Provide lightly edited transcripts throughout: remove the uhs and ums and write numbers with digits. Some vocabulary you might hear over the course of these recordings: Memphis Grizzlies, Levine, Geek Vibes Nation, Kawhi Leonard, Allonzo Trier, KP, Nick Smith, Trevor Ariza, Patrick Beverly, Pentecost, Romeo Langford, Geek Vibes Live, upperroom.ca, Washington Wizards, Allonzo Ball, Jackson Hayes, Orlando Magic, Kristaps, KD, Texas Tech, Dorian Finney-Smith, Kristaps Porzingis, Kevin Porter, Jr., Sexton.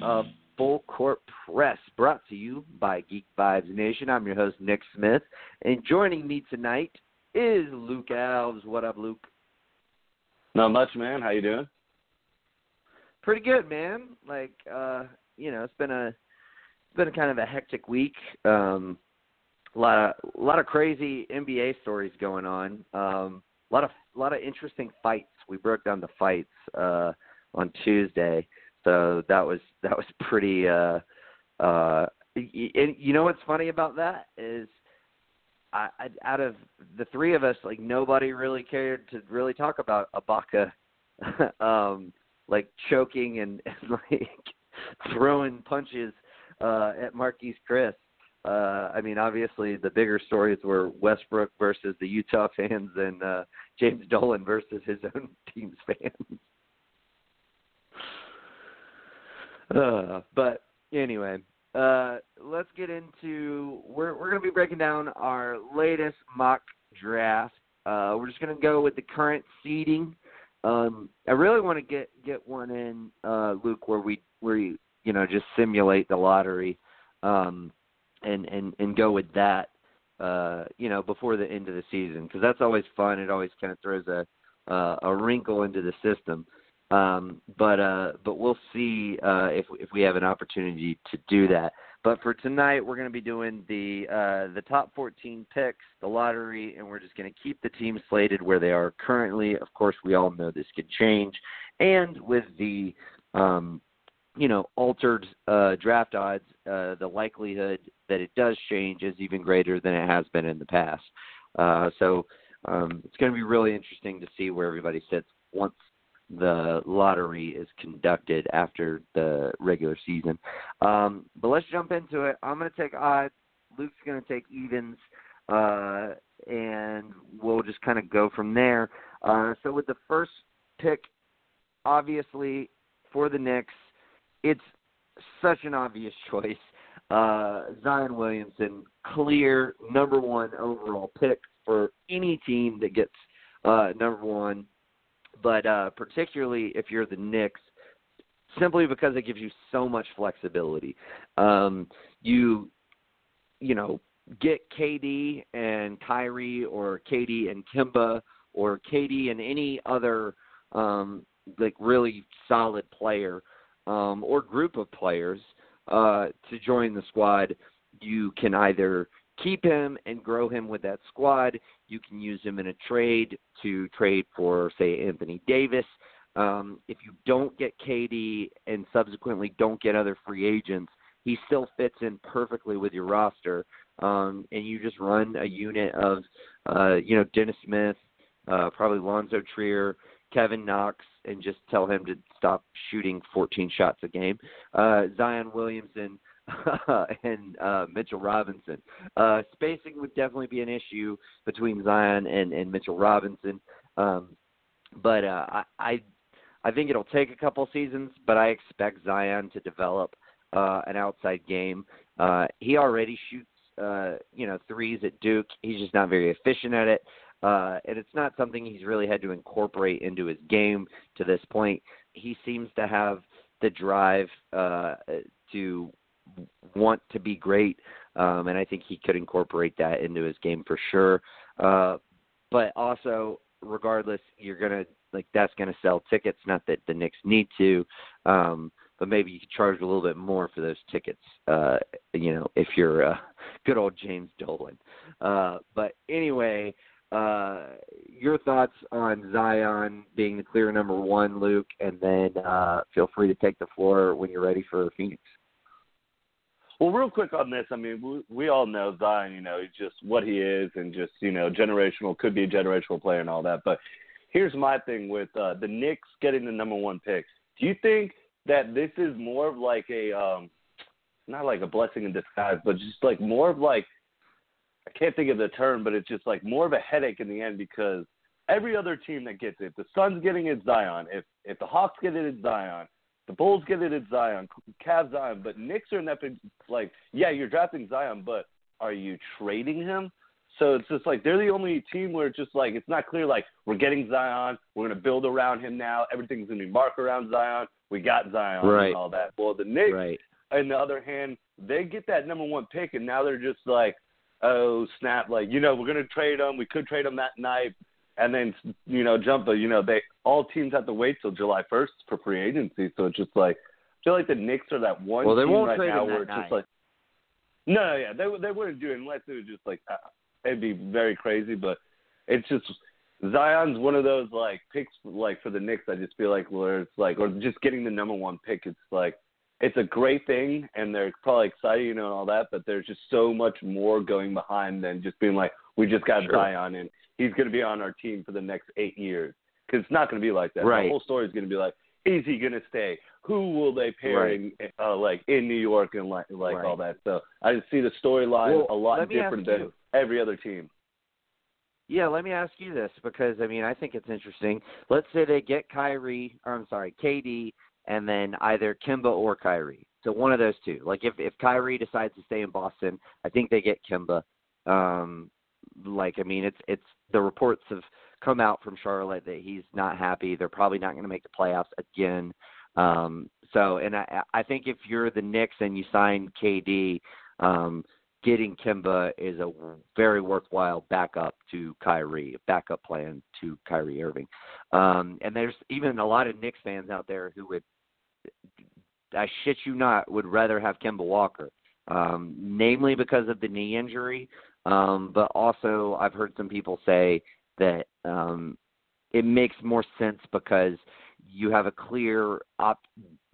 Of Full Court Press, brought to you by Geek Vibes Nation. I'm your host, Nick Smith, and joining me tonight is Luke Alves. What up, Luke? Not much, man. How you doing? Pretty good, man. Like, it's been a kind of a hectic week. A lot of crazy NBA stories going on. A lot of interesting fights. We broke down the fights on Tuesday. So that was pretty. You know what's funny about that is, I out of the three of us, like nobody really cared to really talk about Ibaka, like choking and like throwing punches at Marquise Chris. I mean, obviously the bigger stories were Westbrook versus the Utah fans and James Dolan versus his own team's fans. But anyway, let's get into we're going to be breaking down our latest mock draft. We're just going to go with the current seeding. I really want to get one in, Luke, where we just simulate the lottery, and go with that, before the end of the season, because that's always fun. It always kind of throws a wrinkle into the system. But we'll see if we have an opportunity to do that. But for tonight, we're going to be doing the top 14 picks, the lottery, and we're just going to keep the teams slated where they are currently. Of course, we all know this could change, and with the altered draft odds, the likelihood that it does change is even greater than it has been in the past. So it's going to be really interesting to see where everybody sits once the lottery is conducted after the regular season. But let's jump into it. I'm going to take odds. Luke's going to take evens. And we'll just kind of go from there. So with the first pick, obviously, for the Knicks, it's such an obvious choice. Zion Williamson, clear number one overall pick for any team that gets number one. But particularly if you're the Knicks, simply because it gives you so much flexibility. You get KD and Kyrie, or KD and Kimba, or KD and any other really solid player or group of players to join the squad. You can either keep him and grow him with that squad. You can use him in a trade to trade for, say, Anthony Davis. If you don't get KD and subsequently don't get other free agents, he still fits in perfectly with your roster. And you just run a unit of, Dennis Smith, probably Allonzo Trier, Kevin Knox, and just tell him to stop shooting 14 shots a game. Zion Williamson, and Mitchell Robinson. Spacing would definitely be an issue between Zion and Mitchell Robinson. But I think it'll take a couple seasons, but I expect Zion to develop an outside game. He already shoots, threes at Duke. He's just not very efficient at it. And it's not something he's really had to incorporate into his game to this point. He seems to have the drive to want to be great, and I think he could incorporate that into his game for sure. But also, regardless, that's gonna sell tickets. Not that the Knicks need to, but maybe you could charge a little bit more for those tickets, if you're good old James Dolan. But anyway, your thoughts on Zion being the clear number one, Luke, and then feel free to take the floor when you're ready for Phoenix. Well, real quick on this, I mean, we all know Zion, he's just what he is and just, generational, could be a generational player and all that. But here's my thing with the Knicks getting the number one pick. Do you think that this is more of like a, not like a blessing in disguise, but just like more of like, I can't think of the term, but it's just like more of a headache in the end because every other team that gets it, the Suns getting it, Zion. If the Hawks get it, Zion. The Bulls get it at Zion, Cavs Zion, but Knicks are in that like, yeah, you're drafting Zion, but are you trading him? So it's just like they're the only team where it's just like it's not clear, like we're getting Zion, we're going to build around him now, everything's going to be marked around Zion, we got Zion right. And all that. Well, the Knicks, on the other hand, they get that number one pick, and now they're just like, oh, snap, like, we're going to trade him, we could trade him that night. And then, they all teams have to wait till July 1st for free agency. So it's just like, I feel like the Knicks are that one team right now where it's just like, they wouldn't do it unless it was just like, it'd be very crazy. But it's just, Zion's one of those like picks like for the Knicks. I just feel like where it's like, or just getting the number one pick. It's like, it's a great thing and they're probably excited, and all that. But there's just so much more going behind than just being like, we just got Zion in. He's going to be on our team for the next 8 years because it's not going to be like that. Right. The whole story is going to be like, is he going to stay? Who will they pair in New York and all that? So I just see the storyline a lot different than every other team. Yeah, let me ask you this because, I think it's interesting. Let's say they get KD, and then either Kimba or Kyrie. So one of those two. Like if Kyrie decides to stay in Boston, I think they get Kimba. It's the reports have come out from Charlotte that he's not happy. They're probably not going to make the playoffs again. I think if you're the Knicks and you sign KD, getting Kimba is a very worthwhile backup plan to Kyrie Irving. And there's even a lot of Knicks fans out there who would rather have Kemba Walker, namely because of the knee injury. But also I've heard some people say that it makes more sense because you have a clear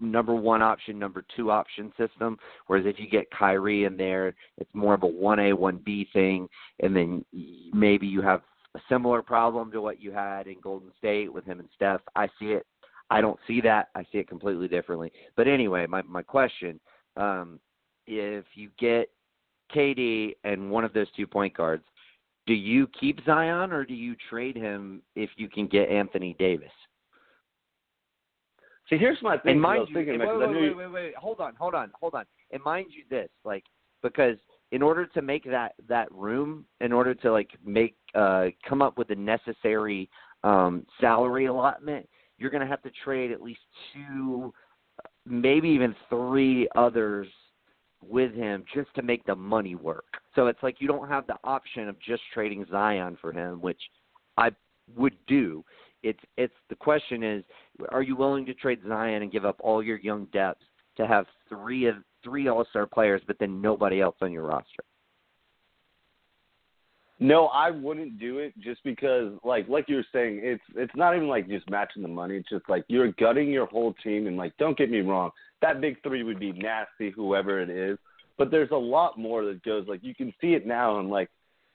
number one option, number two option system, whereas if you get Kyrie in there, it's more of a 1A, 1B thing, and then maybe you have a similar problem to what you had in Golden State with him and Steph. I see it. I don't see that. I see it completely differently. But anyway, my question, if you get KD and one of those two point guards, do you keep Zion or do you trade him if you can get Anthony Davis? See, here's my thing. And mind you, wait, hold on. And mind you this, like, because in order to make that room, in order to like make come up with the necessary salary allotment, you're going to have to trade at least two, maybe even three others with him just to make the money work. So it's like you don't have the option of just trading Zion for him, which I would do. It's the question is, are you willing to trade Zion and give up all your young depth to have three all-star players but then nobody else on your roster? No, I wouldn't do it just because like you were saying, it's not even like just matching the money. It's just like you're gutting your whole team and like, don't get me wrong, that big three would be nasty, whoever it is. But there's a lot more that goes, like you can see it now, and like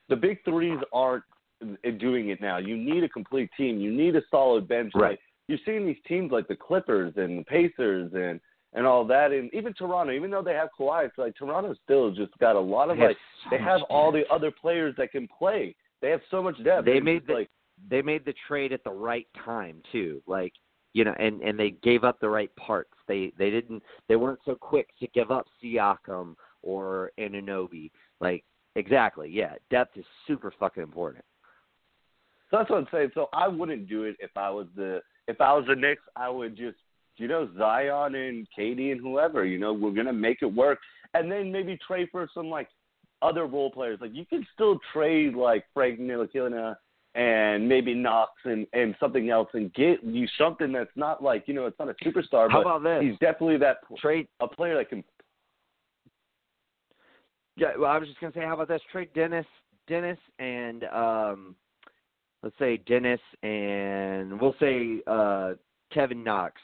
the big threes aren't doing it now. You need a complete team. You need a solid bench. Right. Like, you're seeing these teams like the Clippers and the Pacers and all that, and even Toronto, even though they have Kawhi, it's like Toronto still just got a lot of all the other players that can play. They have so much depth. They made the trade at the right time too. Like, and they gave up the right parts. They weren't so quick to give up Siakam or Anunoby. Like, exactly, yeah. Depth is super fucking important. So that's what I'm saying. So I wouldn't do it if I was the Knicks. I would just Zion and KD and whoever. We're gonna make it work, and then maybe trade for some like other role players. Like you can still trade like Frank Ntilikina and maybe Knox and something else and get you something that's not like, you know, it's not a superstar, how but about this? He's definitely that a player that can. Yeah, well, I was just going to say, how about this? Trade Dennis and let's say Dennis and we'll say Kevin Knox.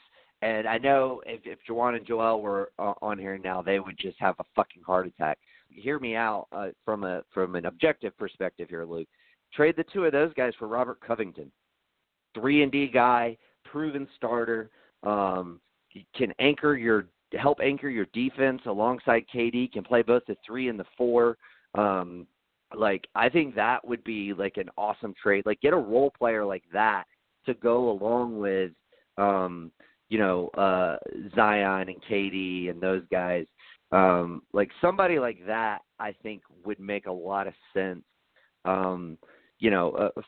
And I know if Juwan and Joel were on here now, they would just have a fucking heart attack. Hear me out from an objective perspective here, Luke. Trade the two of those guys for Robert Covington, 3-and-D guy, proven starter, can help anchor your defense alongside KD, can play both the 3 and the 4. I think that would be like an awesome trade. Like, get a role player like that to go along with Zion and KD and those guys. Somebody like that, I think, would make a lot of sense.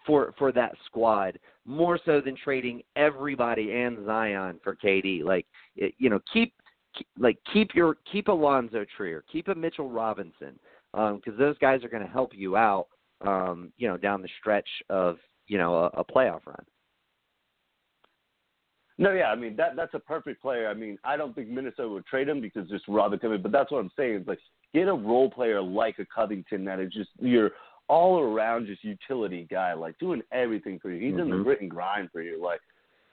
For that squad, more so than trading everybody and Zion for KD. Keep Allonzo Trier, keep a Mitchell Robinson, because those guys are going to help you out, down the stretch of a playoff run. No, yeah, I mean that's a perfect player. I mean, I don't think Minnesota would trade him because just Robert Covington, but that's what I'm saying. It's like, get a role player like a Covington that is just your all-around just utility guy, like, doing everything for you. He's in the grit and grind for you. Like,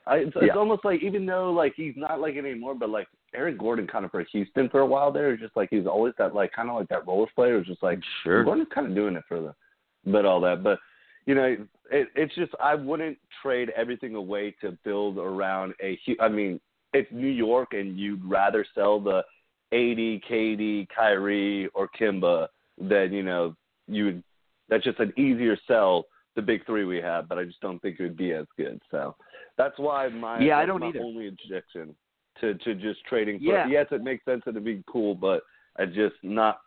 it's almost like, even though, like, he's not like it anymore, but, like, Aaron Gordon kind of for Houston for a while there is just, like, he's always that, like, kind of like that roller player is just, like, sure. Gordon's kind of doing it for but all that. But, it's just, I wouldn't trade everything away to build around it's New York and you'd rather sell the AD, KD, Kyrie, or Kimba than, you would. That's just an easier sell, the big three we have, but I just don't think it would be as good. So that's why my only objection to just trading. For, yes, it makes sense and it'd be cool, but I just not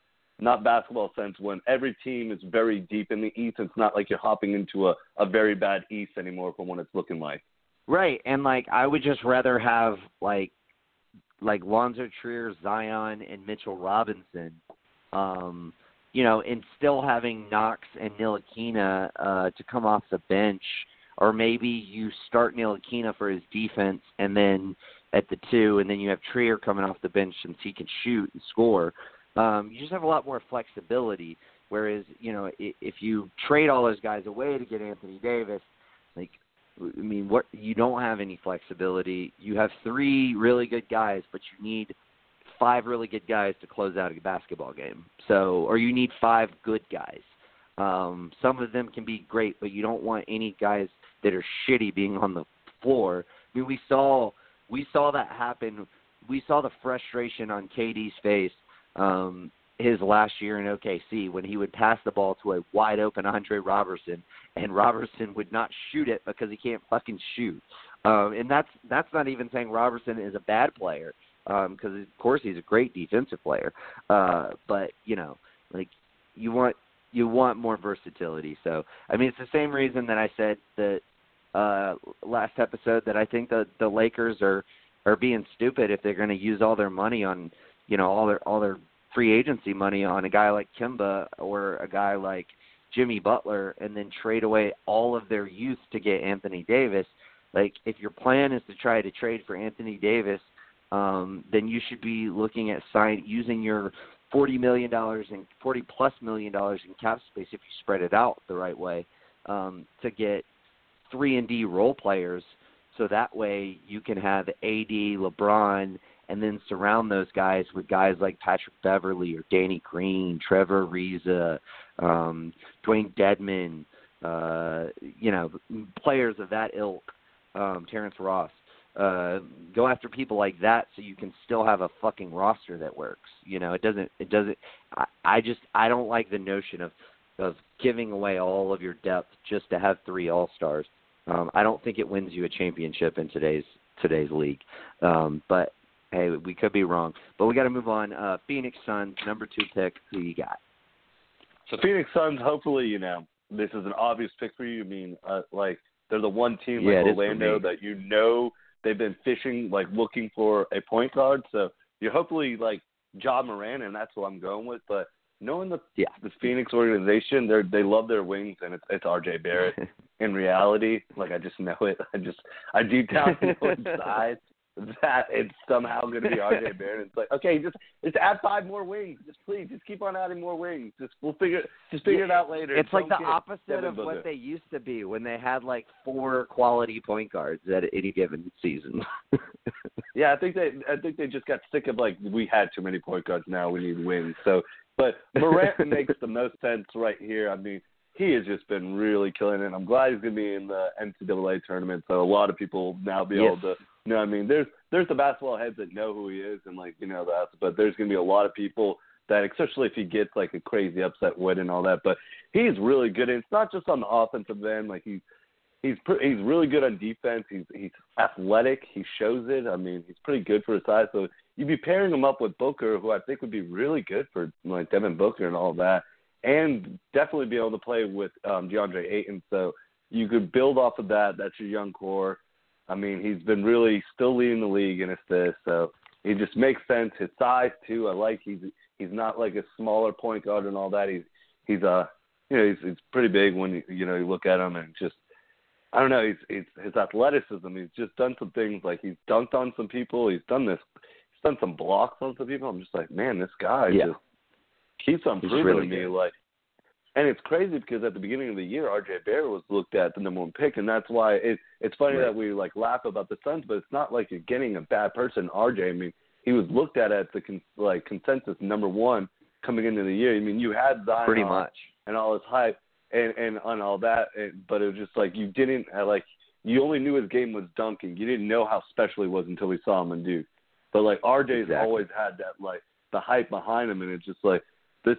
basketball sense when every team is very deep in the East. It's not like you're hopping into a very bad East anymore from what it's looking like. Right, and I would just rather have like Lonzo Trier, Zion, and Mitchell Robinson. And still having Knox and Ntilikina to come off the bench, or maybe you start Ntilikina for his defense and then at the 2, and then you have Trier coming off the bench since he can shoot and score. You just have a lot more flexibility, whereas, if you trade all those guys away to get Anthony Davis, you don't have any flexibility. You have 3 really good guys, but you need 5 really good guys to close out a basketball game. So, or you need 5 good guys. Some of them can be great, but you don't want any guys that are shitty being on the floor. I mean, we saw that happen. We saw the frustration on KD's face his last year in OKC when he would pass the ball to a wide open Andre Robertson, and Robertson would not shoot it because he can't fucking shoot. And that's not even saying Robertson is a bad player. Because of course he's a great defensive player, but you want more versatility. So it's the same reason that I said that last episode that I think that the Lakers are being stupid if they're going to use all their money on all their free agency money on a guy like Kimba or a guy like Jimmy Butler and then trade away all of their youth to get Anthony Davis. Like, if your plan is to try to trade for Anthony Davis, then you should be looking at using your $40 million and $40+ million in cap space, if you spread it out the right way, to get 3-and-D role players, so that way you can have AD, LeBron, and then surround those guys with guys like Patrick Beverly or Danny Green, Trevor Ariza, Dwayne Dedman, players of that ilk, Terrence Ross. Go after people like that so you can still have a fucking roster that works. I don't like the notion of giving away all of your depth just to have 3 all-stars. I don't think it wins you a championship in today's league. But hey, we could be wrong, but we got to move on. Phoenix Suns, number 2 pick. Who you got? So Phoenix Suns, hopefully, this is an obvious pick for you. I mean, they're the one team like Orlando that, they've been fishing, looking for a point guard. So you're hopefully Ja Morant, and that's what I'm going with. But knowing the Phoenix organization, they love their wings, and it's R.J. Barrett. In reality, like, I just know it. I deep down know inside that it's somehow going to be R.J. Barrett. It's like, okay, just add 5 more wings. Just please, just keep on adding more wings. We'll figure it out later. It's like the opposite of what they used to be when they had like 4 quality point guards at any given season. Yeah, I think they just got sick of like, we had too many point guards, now we need wins. So. But Morant makes the most sense right here. I mean, he has just been really killing it. I'm glad he's going to be in the NCAA tournament, so a lot of people will now be able to, you know what I mean? There's the basketball heads that know who he is and, like, you know, that. But there's going to be a lot of people that, especially if he gets, like, a crazy upset win and all that. But he's really good. And it's not just on the offensive end. Like, he's really good on defense. He's athletic. He shows it. I mean, he's pretty good for his size. So you'd be pairing him up with Booker, who I think would be really good for, like, Devin Booker and all that, and definitely be able to play with DeAndre Ayton. So you could build off of that. That's your young core. I mean, he's been really still leading the league in assists. So it just makes sense. His size too. I like he's not like a smaller point guard and all that. He's pretty big when you look at him, and just, I don't know, his athleticism. He's just done some things, like he's dunked on some people. He's done some blocks on some people. I'm just like, man, this guy just keeps on proving to me. Like, and it's crazy because at the beginning of the year, R.J. Barrett was looked at the number 1 pick, and that's why it's funny that we like laugh about the Suns, but it's not like you're getting a bad person, R.J. I mean, he was looked at as the consensus number 1 coming into the year. I mean, you had Zion pretty much and all his hype. And on all that, but it was just like you only knew his game was dunking. You didn't know how special he was until we saw him in Duke. But like RJ's always had that, like, the hype behind him, and it's just like this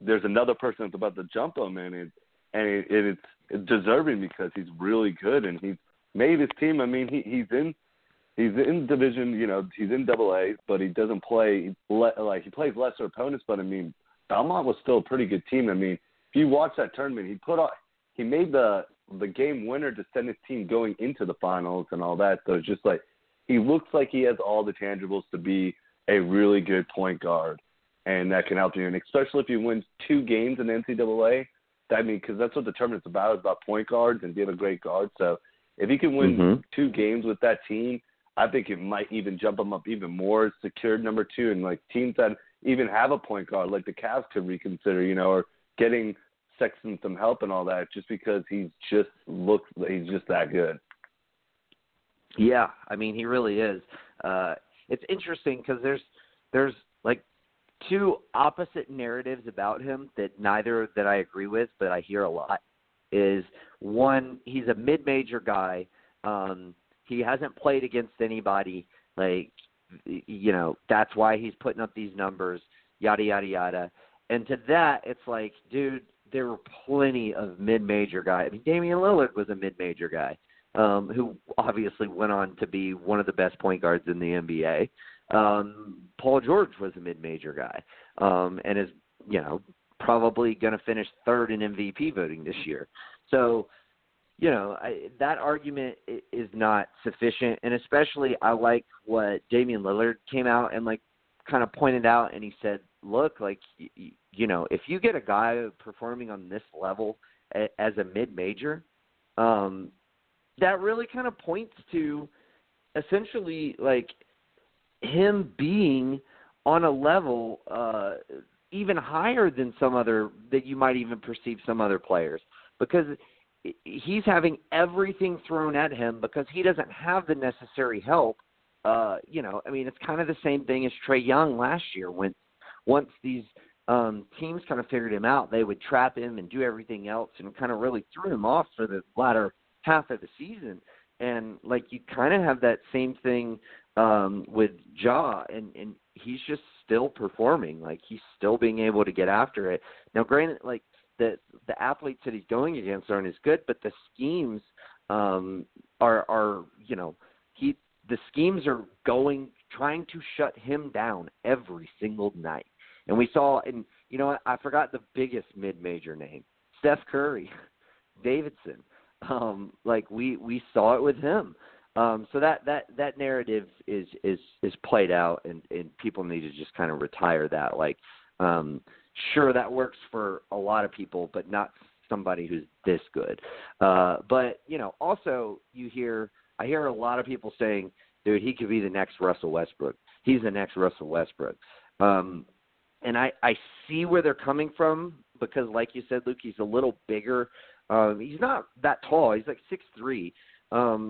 there's another person that's about to jump him, and it's deserving because he's really good and he's made his team. I mean, he's in division, he's in AA, but he doesn't play like he plays lesser opponents. But I mean, Belmont was still a pretty good team. I mean, if you watch that tournament, he made the game winner to send his team going into the finals and all that. So it's just like he looks like he has all the tangibles to be a really good point guard, and that can help you. And especially if you win 2 games in the NCAA, because that's what the tournament's about. It's about point guards and being a great guard. So if he can win 2 games with that team, I think it might even jump him up even more. Secured number 2, and like teams that even have a point guard, like the Cavs, could reconsider, or getting Sexton some help and all that, just because he's just that good. Yeah, I mean, he really is. It's interesting because there's like 2 opposite narratives about him that neither that I agree with, but I hear a lot. Is one, he's a mid-major guy. He hasn't played against anybody. Like, that's why he's putting up these numbers, yada, yada, yada. And to that, it's like, dude, there were plenty of mid-major guys. I mean, Damian Lillard was a mid-major guy who obviously went on to be one of the best point guards in the NBA. Paul George was a mid-major guy and is, probably going to finish 3rd in MVP voting this year. So, that argument is not sufficient. And especially I like what Damian Lillard came out and, like, kind of pointed out, and he said, look, like, if you get a guy performing on this level as a mid-major, that really kind of points to essentially, like, him being on a level even higher than some other that you might even perceive some other players, because he's having everything thrown at him because he doesn't have the necessary help. I mean, it's kind of the same thing as Trae Young last year when once these teams kind of figured him out, they would trap him and do everything else and kind of really threw him off for the latter half of the season. And, like, you kind of have that same thing with Ja, and he's just still performing. Like, he's still being able to get after it. Now, granted, like, the athletes that he's going against aren't as good, but the schemes the schemes are trying to shut him down every single night. And we saw, and I forgot the biggest mid-major name, Steph Curry, Davidson. Like we saw it with him. So that narrative is played out, and people need to just kind of retire that. Like, sure, that works for a lot of people, but not somebody who's this good. But, you know, also I hear a lot of people saying, dude, he could be the next Russell Westbrook. He's the next Russell Westbrook. And I see where they're coming from because, like you said, Luke, he's a little bigger. He's not that tall. He's like 6'3", 6'2",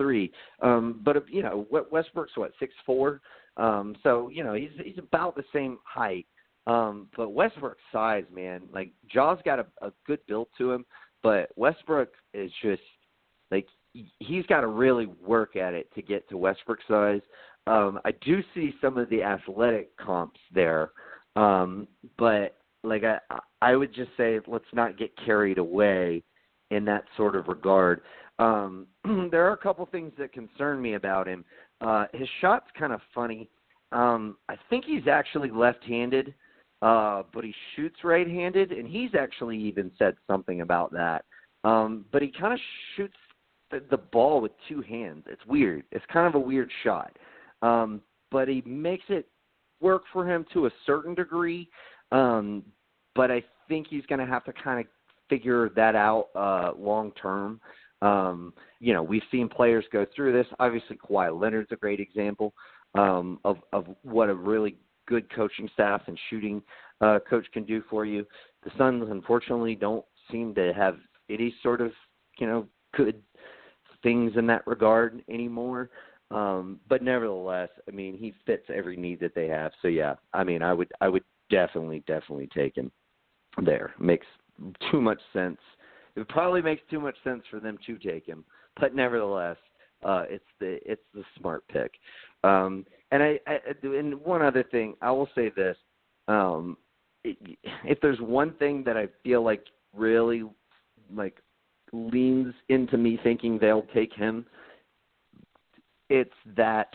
6'3". But, you know, Westbrook's, 6'4"? So, you know, he's about the same height. But Westbrook's size, man, like Ja's got a good build to him, but Westbrook is just like he's got to really work at it to get to Westbrook size. I do see some of the athletic comps there, but like I would just say let's not get carried away in that sort of regard. There are a couple things that concern me about him. His shot's kind of funny. I think he's actually left-handed, but he shoots right-handed, and he's actually even said something about that. But he kind of shoots the ball with two hands. It's weird. It's kind of a weird shot. But he makes it work for him to a certain degree. But I think he's going to have to kind of figure that out long-term. You know, we've seen players go through this. Obviously, Kawhi Leonard's a great example of what a really good coaching staff and shooting coach can do for you. The Suns, unfortunately, don't seem to have any sort of, you know, good things in that regard anymore. But nevertheless, I mean, he fits every need that they have. So, yeah, I mean, I would definitely take him there. Makes too much sense. It probably makes too much sense for them to take him. But nevertheless, it's the smart pick. And one other thing, I will say this. If there's one thing that I feel like really like leans into me thinking they'll take him, it's that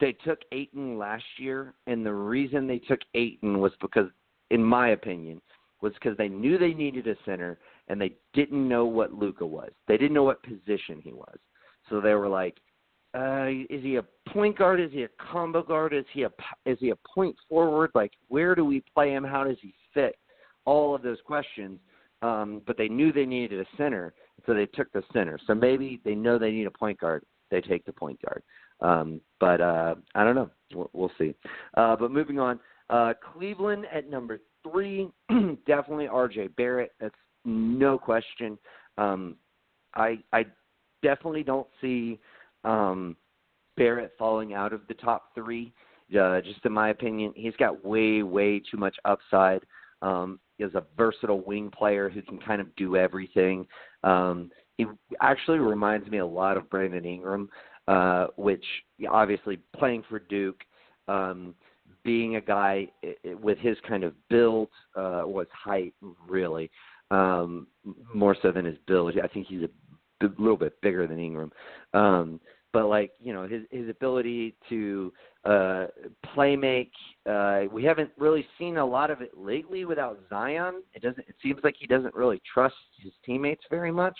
they took Ayton last year, and the reason they took Ayton was because, in my opinion, was because they knew they needed a center, and they didn't know what Luka was. They didn't know what position he was. So they were like, is he a point guard? Is he a combo guard? Is he a point forward? Like, where do we play him? How does he fit? All of those questions. But they knew they needed a center, so they took the center. So maybe they know they need a point guard. They take the point guard. But I don't know. We'll see. But moving on, Cleveland at number 3, definitely R.J. Barrett. That's no question. I definitely don't see Barrett falling out of the top 3. Just in my opinion, he's got way too much upside. Is a versatile wing player who can kind of do everything. He actually reminds me a lot of Brandon Ingram, which obviously playing for Duke, being a guy with his kind of build, was height really, more so than his build. I think he's a little bit bigger than Ingram. But like, you know, his ability to play make, we haven't really seen a lot of it lately without Zion. It seems like he doesn't really trust his teammates very much.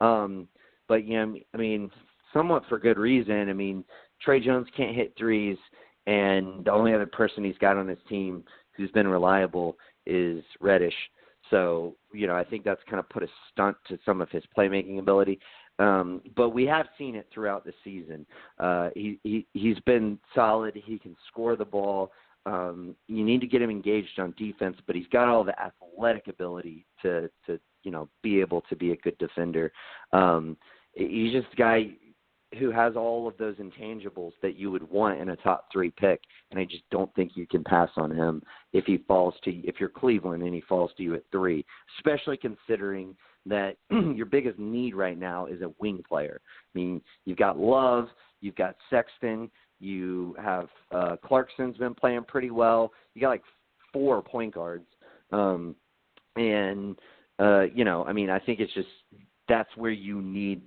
But, you know, I mean, somewhat for good reason. I mean, Trae Young can't hit threes, and the only other person he's got on his team who's been reliable is Reddish. So, you know, I think that's kind of put a stunt to some of his playmaking ability. But we have seen it throughout the season. He's been solid. He can score the ball. You need to get him engaged on defense, but he's got all the athletic ability to you know, be able to be a good defender. He's just a guy who has all of those intangibles that you would want in a top 3 pick, and I just don't think you can pass on him if you're Cleveland and he falls to you at 3, especially considering that your biggest need right now is a wing player. I mean, you've got Love, you've got Sexton, you have Clarkson's been playing pretty well. You got like 4 point guards. You know, I mean, I think it's just that's where you need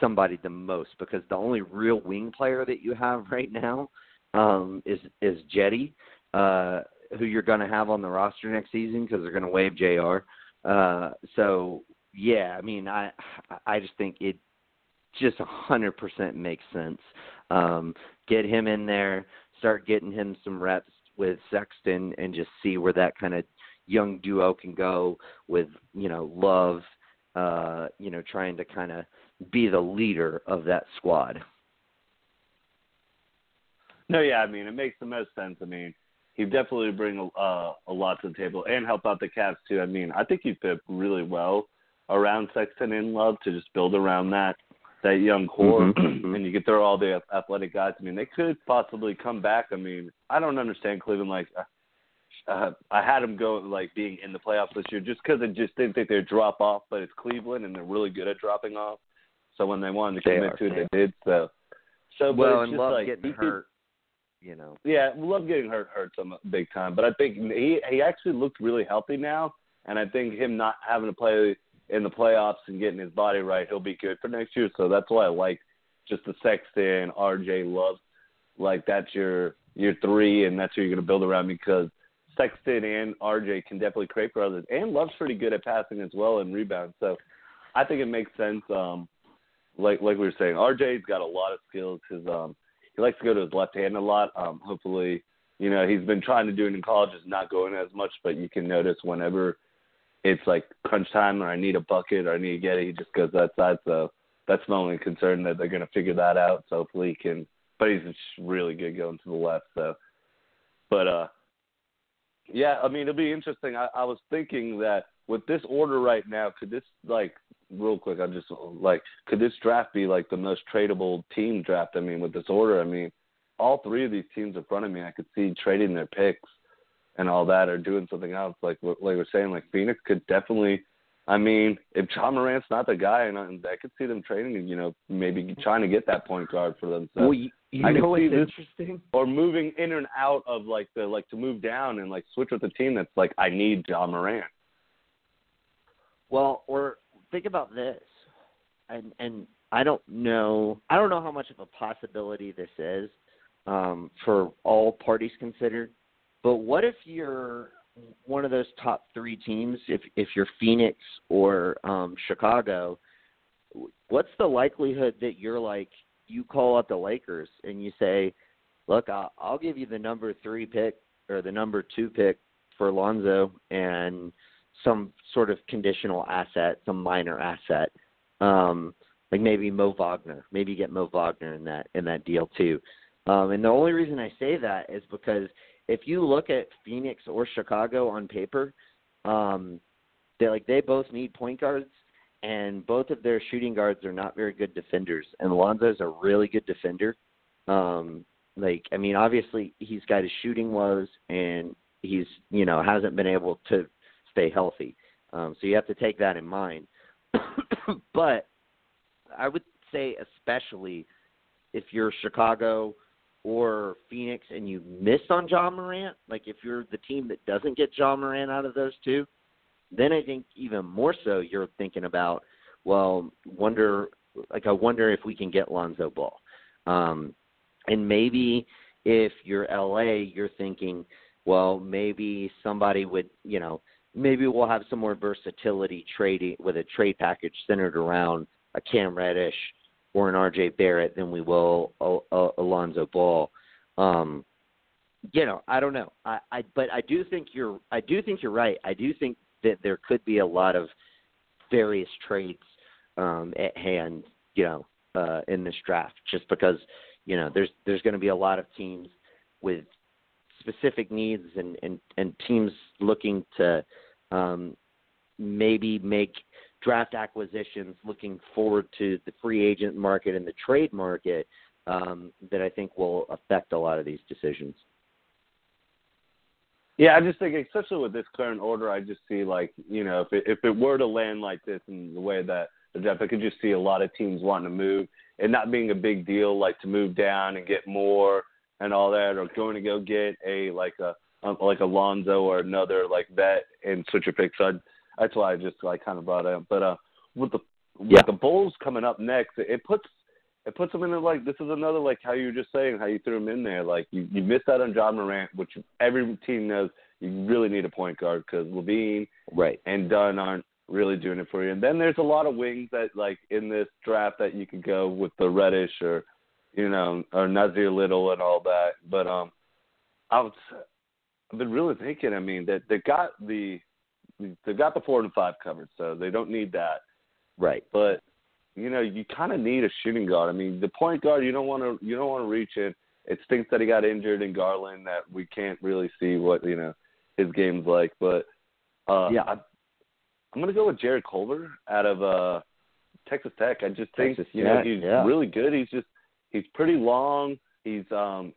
somebody the most because the only real wing player that you have right now is Jetty, who you're going to have on the roster next season because they're going to waive JR. So, yeah, I mean, I just think it just 100% makes sense. Get him in there, start getting him some reps, with Sexton and just see where that kind of young duo can go with, you know, Love, you know, trying to kind of be the leader of that squad. No, yeah, I mean, it makes the most sense. I mean, he'd definitely bring a lot to the table and help out the Cavs, too. I mean, I think he'd fit really well around Sexton and Love to just build around that young core, and you could throw all the athletic guys. I mean, they could possibly come back. I mean, I don't understand Cleveland. Like, I had them go like being in the playoffs this year just because I just didn't think they'd drop off. But it's Cleveland, and they're really good at dropping off. So when they wanted to commit to it, they did. So well, and Love like, getting hurt, you know. Yeah, Love getting hurt some big time. But I think he actually looked really healthy now, and I think him not having to play in the playoffs and getting his body right, he'll be good for next year. So that's why I like just the Sexton, R.J. Love. Like, that's your three, and that's who you're going to build around because Sexton and R.J. can definitely create for others. And Love's pretty good at passing as well and rebound. So I think it makes sense, like we were saying. R.J.'s got a lot of skills. He likes to go to his left hand a lot. Hopefully, you know, he's been trying to do it in college. It's not going as much, but you can notice whenever – it's like crunch time or I need a bucket or I need to get it. He just goes outside. So that's my only concern that they're going to figure that out. So hopefully he can, but he's just really good going to the left. So, but yeah, I mean, it'll be interesting. I was thinking that with this order right now, could this like real quick, I'm just like, could this draft be like the most tradable team draft? I mean, with this order, I mean, all three of these teams in front of me, I could see trading their picks and all that, or doing something else. Like we're saying, like Phoenix could definitely, I mean, if Ja Morant's not the guy, and I could see them trading and, you know, maybe trying to get that point guard for them. So well, you know what's interesting? Or moving in and out of, like, the to move down and, like, switch with a team that's like, I need Ja Morant. Well, or think about this. And I don't know how much of a possibility this is for all parties considered. But what if you're one of those top three teams, if you're Phoenix or Chicago, what's the likelihood that you're like, you call up the Lakers and you say, look, I'll give you the number 3 pick or the number 2 pick for Allonzo and some sort of conditional asset, some minor asset, like maybe Mo Wagner. Maybe you get Mo Wagner in that deal too. And the only reason I say that is because – if you look at Phoenix or Chicago on paper, they both need point guards, and both of their shooting guards are not very good defenders. And Alonzo's a really good defender. Obviously he's got his shooting woes, and he's hasn't been able to stay healthy. So you have to take that in mind. But I would say especially if you're Chicago or Phoenix and you miss on Ja Morant, like if you're the team that doesn't get Ja Morant out of those two, then I think even more so you're thinking about, I wonder if we can get Lonzo Ball. And maybe if you're LA, you're thinking, well, maybe somebody would, maybe we'll have some more versatility trading with a trade package centered around a Cam Reddish or an R.J. Barrett than we will Allonzo Ball. I don't know. But I do think you're right. I do think that there could be a lot of various trades at hand, in this draft, just because, there's going to be a lot of teams with specific needs and teams looking to maybe make draft acquisitions looking forward to the free agent market and the trade market that I think will affect a lot of these decisions. Yeah, I just think, especially with this current order, I just see if it were to land like this in the way that the draft, I could just see a lot of teams wanting to move and not being a big deal, like to move down and get more and all that, or going to go get a Alonzo or another like that and switch your picks. That's why I just kind of brought it up. But with the Bulls coming up next, it puts them in there, like, this is another, like how you were just saying, how you threw them in there. Like you missed out on Ja Morant, which every team knows you really need a point guard because Levine and Dunn aren't really doing it for you. And then there's a lot of wings that like in this draft that you could go with the Reddish or Nazir Little and all that. But I've been really thinking. I mean, that they've got the 4 and 5 covered, so they don't need that. Right. But you know, you kind of need a shooting guard. I mean, the point guard you don't want to reach in. It stinks that he got injured in Garland, that we can't really see what his game's like. But yeah, I'm gonna go with Jarrett Culver out of Texas Tech. I just think he's really good. He's pretty long. He can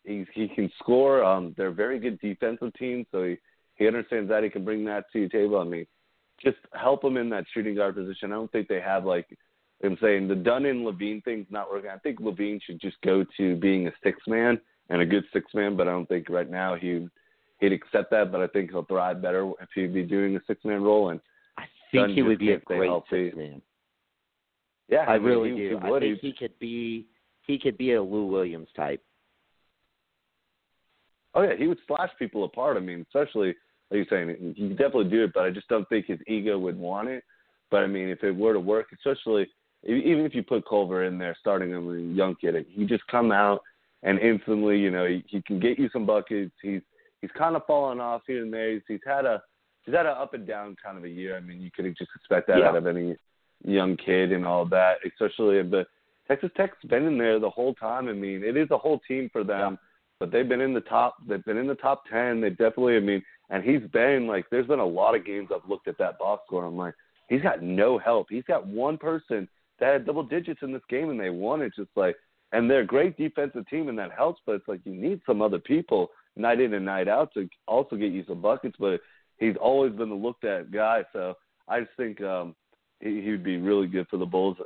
score. They're a very good defensive team, so he understands that he can bring that to the table. I mean, just help him in that shooting guard position. I don't think they have I'm saying the Dunn Levine thing's not working. I think Levine should just go to being a 6-man and a good 6-man, but I don't think right now he'd accept that. But I think he'll thrive better if he'd be doing a 6-man role. And I think Dunn he would be a great 6-man. Yeah, I mean, really do. I think he could be a Lou Williams type. Oh yeah, he would slash people apart. I mean, especially like you're saying, he could definitely do it, but I just don't think his ego would want it. But I mean, if it were to work, especially even if you put Culver in there, starting him with a young kid, he just come out and instantly, he can get you some buckets. He's kind of fallen off here and there. He's had an up and down kind of a year. I mean, you could just expect that out of any young kid and all that, especially. But Texas Tech's been in there the whole time. I mean, it is a whole team for them, but they've been in the top. They've been in the top 10. They definitely. I mean, and he's been there's been a lot of games I've looked at that box score. I'm like, he's got no help. He's got one person that had double digits in this game, and they won. It's just and they're a great defensive team, and that helps. But it's you need some other people night in and night out to also get you some buckets. But he's always been the looked at guy, so I just think he would be really good for the Bulls.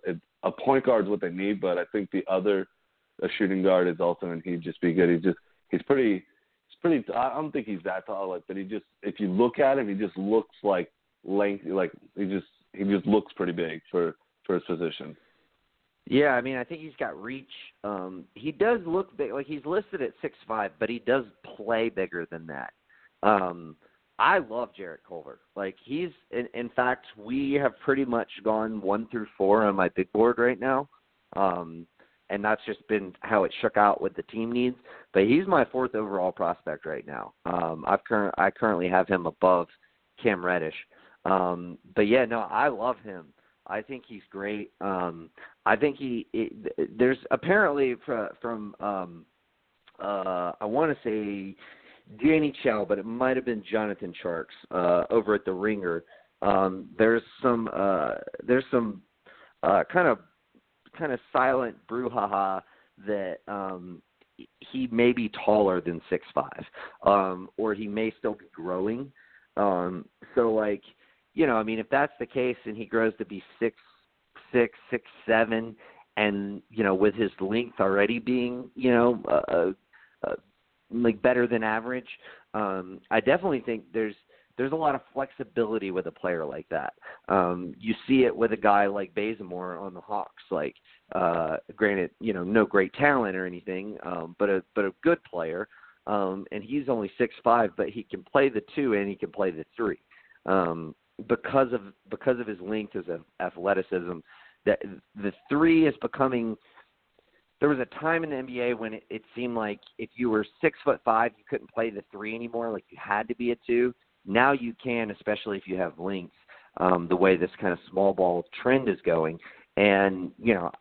A point guard is what they need, but I think a shooting guard is also, and he'd just be good. He's pretty. I don't think he's that tall, but he just, if you look at him, he just looks lengthy, he just looks pretty big for his position. Yeah, I mean, I think he's got reach. He does look big. He's listed at 6'5", but he does play bigger than that. I love Jarrett Culver. He's in fact, we have pretty much gone 1 through 4 on my big board right now, and that's just been how it shook out with the team needs. But he's my 4th overall prospect right now. I currently have him above Cam Reddish. But yeah, no, I love him. I think he's great. I think there's apparently from I want to say Danny Chow, but it might have been Jonathan Sharks over at the Ringer. There's some kind of silent brouhaha that he may be taller than 6'5", or he may still be growing. I mean, if that's the case and he grows to be 6'6", 6'7", and, with his length already being, better than average, I definitely think there's a lot of flexibility with a player like that. You see it with a guy like Bazemore on the Hawks, granted, no great talent or anything, but a good player. And he's only 6'5", but he can play the 2 and he can play the 3. Because of his length, his athleticism, that the 3 is becoming. There was a time in the NBA when it seemed like if you were 6'5", you couldn't play the 3 anymore. You had to be a 2. Now you can, especially if you have length. The way this kind of small ball trend is going, and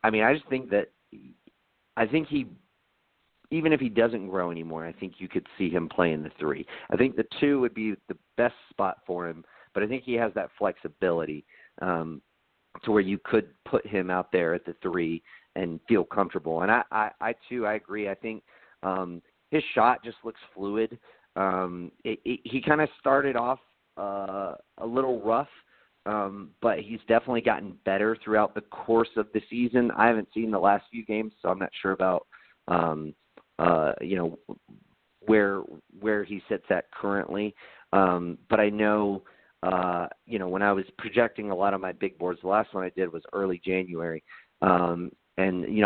I mean, I just think that he. Even if he doesn't grow anymore, I think you could see him playing the 3. I think the 2 would be the best spot for him, but I think he has that flexibility to where you could put him out there at the 3 and feel comfortable. And I agree. I think his shot just looks fluid. He kind of started off a little rough, but he's definitely gotten better throughout the course of the season. I haven't seen the last few games, so I'm not sure about where he sits at currently. But I know, when I was projecting a lot of my big boards, the last one I did was early January. And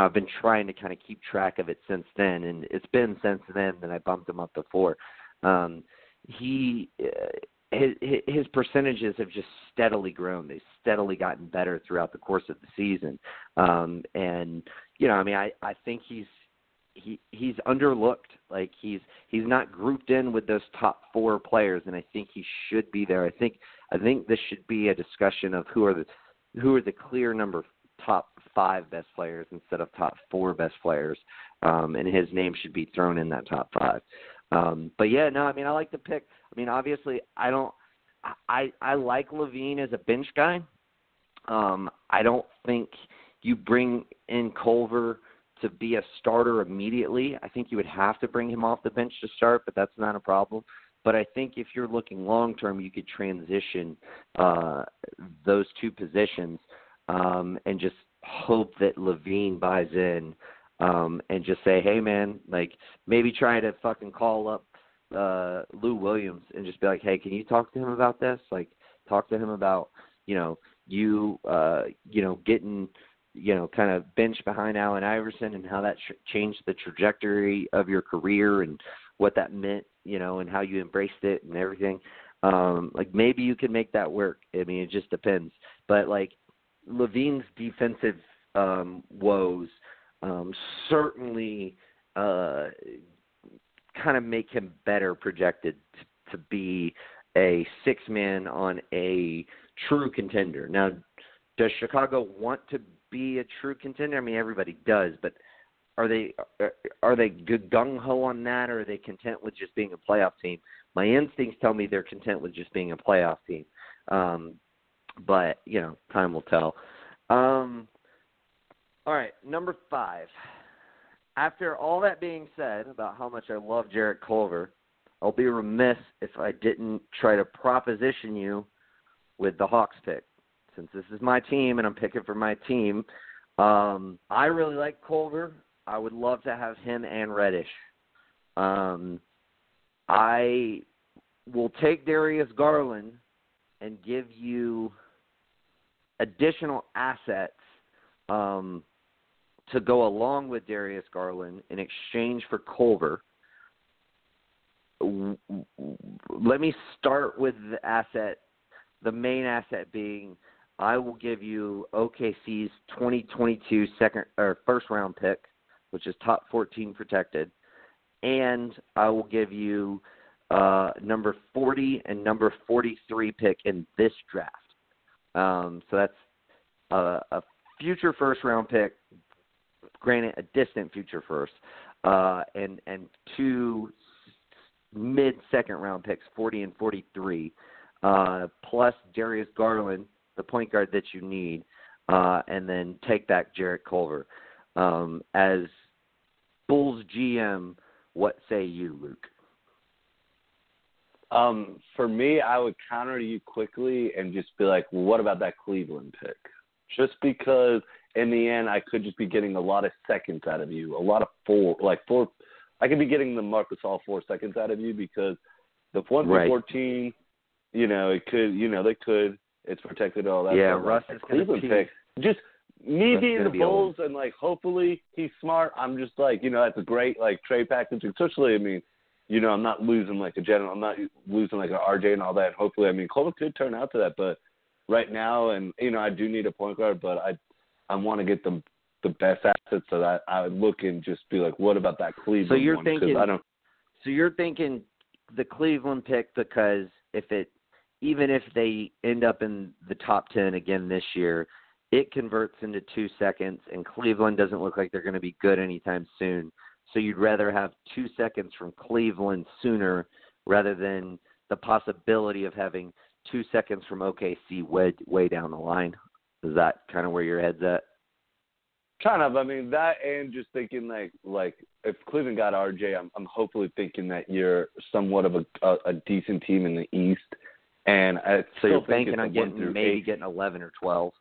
I've been trying to kind of keep track of it since then. And it's been since then that I bumped him up to 4. His percentages have just steadily grown. They've steadily gotten better throughout the course of the season. I think he's underlooked. Like he's not grouped in with those top four players, and I think he should be there. I think this should be a discussion of who are the clear number top five best players instead of top four best players, and his name should be thrown in that top five. But yeah, no, I mean, I like the pick. I mean, obviously, I like Levine as a bench guy. I don't think you bring in Culver to be a starter immediately. I think you would have to bring him off the bench to start, but that's not a problem. But I think if you're looking long-term, you could transition those two positions and just hope that Levine buys in and just say, hey, man, like maybe try to fucking call up Lou Williams and just be like, hey, can you talk to him about this? Like talk to him about, you getting – kind of bench behind Allen Iverson and how that changed the trajectory of your career and what that meant, and how you embraced it and everything. Like maybe you can make that work. I mean, it just depends. But like Levine's defensive woes certainly kind of make him better projected to be a sixth man on a true contender. Now, does Chicago want to be a true contender? I mean, everybody does, but are they good gung-ho on that, or are they content with just being a playoff team? My instincts tell me they're content with just being a playoff team, but, time will tell. All right, number five. After all that being said about how much I love Jarrett Culver, I'll be remiss if I didn't try to proposition you with the Hawks pick. Since this is my team and I'm picking for my team, I really like Culver. I would love to have him and Reddish. I will take Darius Garland and give you additional assets to go along with Darius Garland in exchange for Culver. Let me start with the asset, the main asset being – I will give you OKC's 2022 first round pick, which is top 14 protected, and I will give you number 40 and number 43 pick in this draft. So that's a future first round pick, granted a distant future first, and two mid second round picks, 40 and 43, plus Darius Garland, the point guard that you need, and then take back Jarrett Culver. As Bulls GM, what say you, Luke? For me, I would counter you quickly and just be like, well, what about that Cleveland pick? Just because in the end, I could just be getting a lot of seconds out of you, a lot of four. I could be getting the Marcus All 4 seconds out of you because the 1 through 14, they could. It's protected, all that. Yeah, Russ is Cleveland pick. Just me Russ being the Bulls old. And, hopefully he's smart. I'm just that's a great, trade package. Especially, I'm not losing, a general. I'm not losing, an RJ and all that. Hopefully, Culver could turn out to that. But right now, and, I do need a point guard, but I want to get the best assets so that I would look and just be like, what about that Cleveland So you're thinking the Cleveland pick because even if they end up in the top 10 again this year, it converts into 2 seconds, and Cleveland doesn't look like they're going to be good anytime soon. So you'd rather have 2 seconds from Cleveland sooner rather than the possibility of having 2 seconds from OKC way down the line. Is that kind of where your head's at? Kind of. That and just thinking if Cleveland got RJ, I'm hopefully thinking that you're somewhat of a decent team in the East. And so you're banking on getting 11 or 12.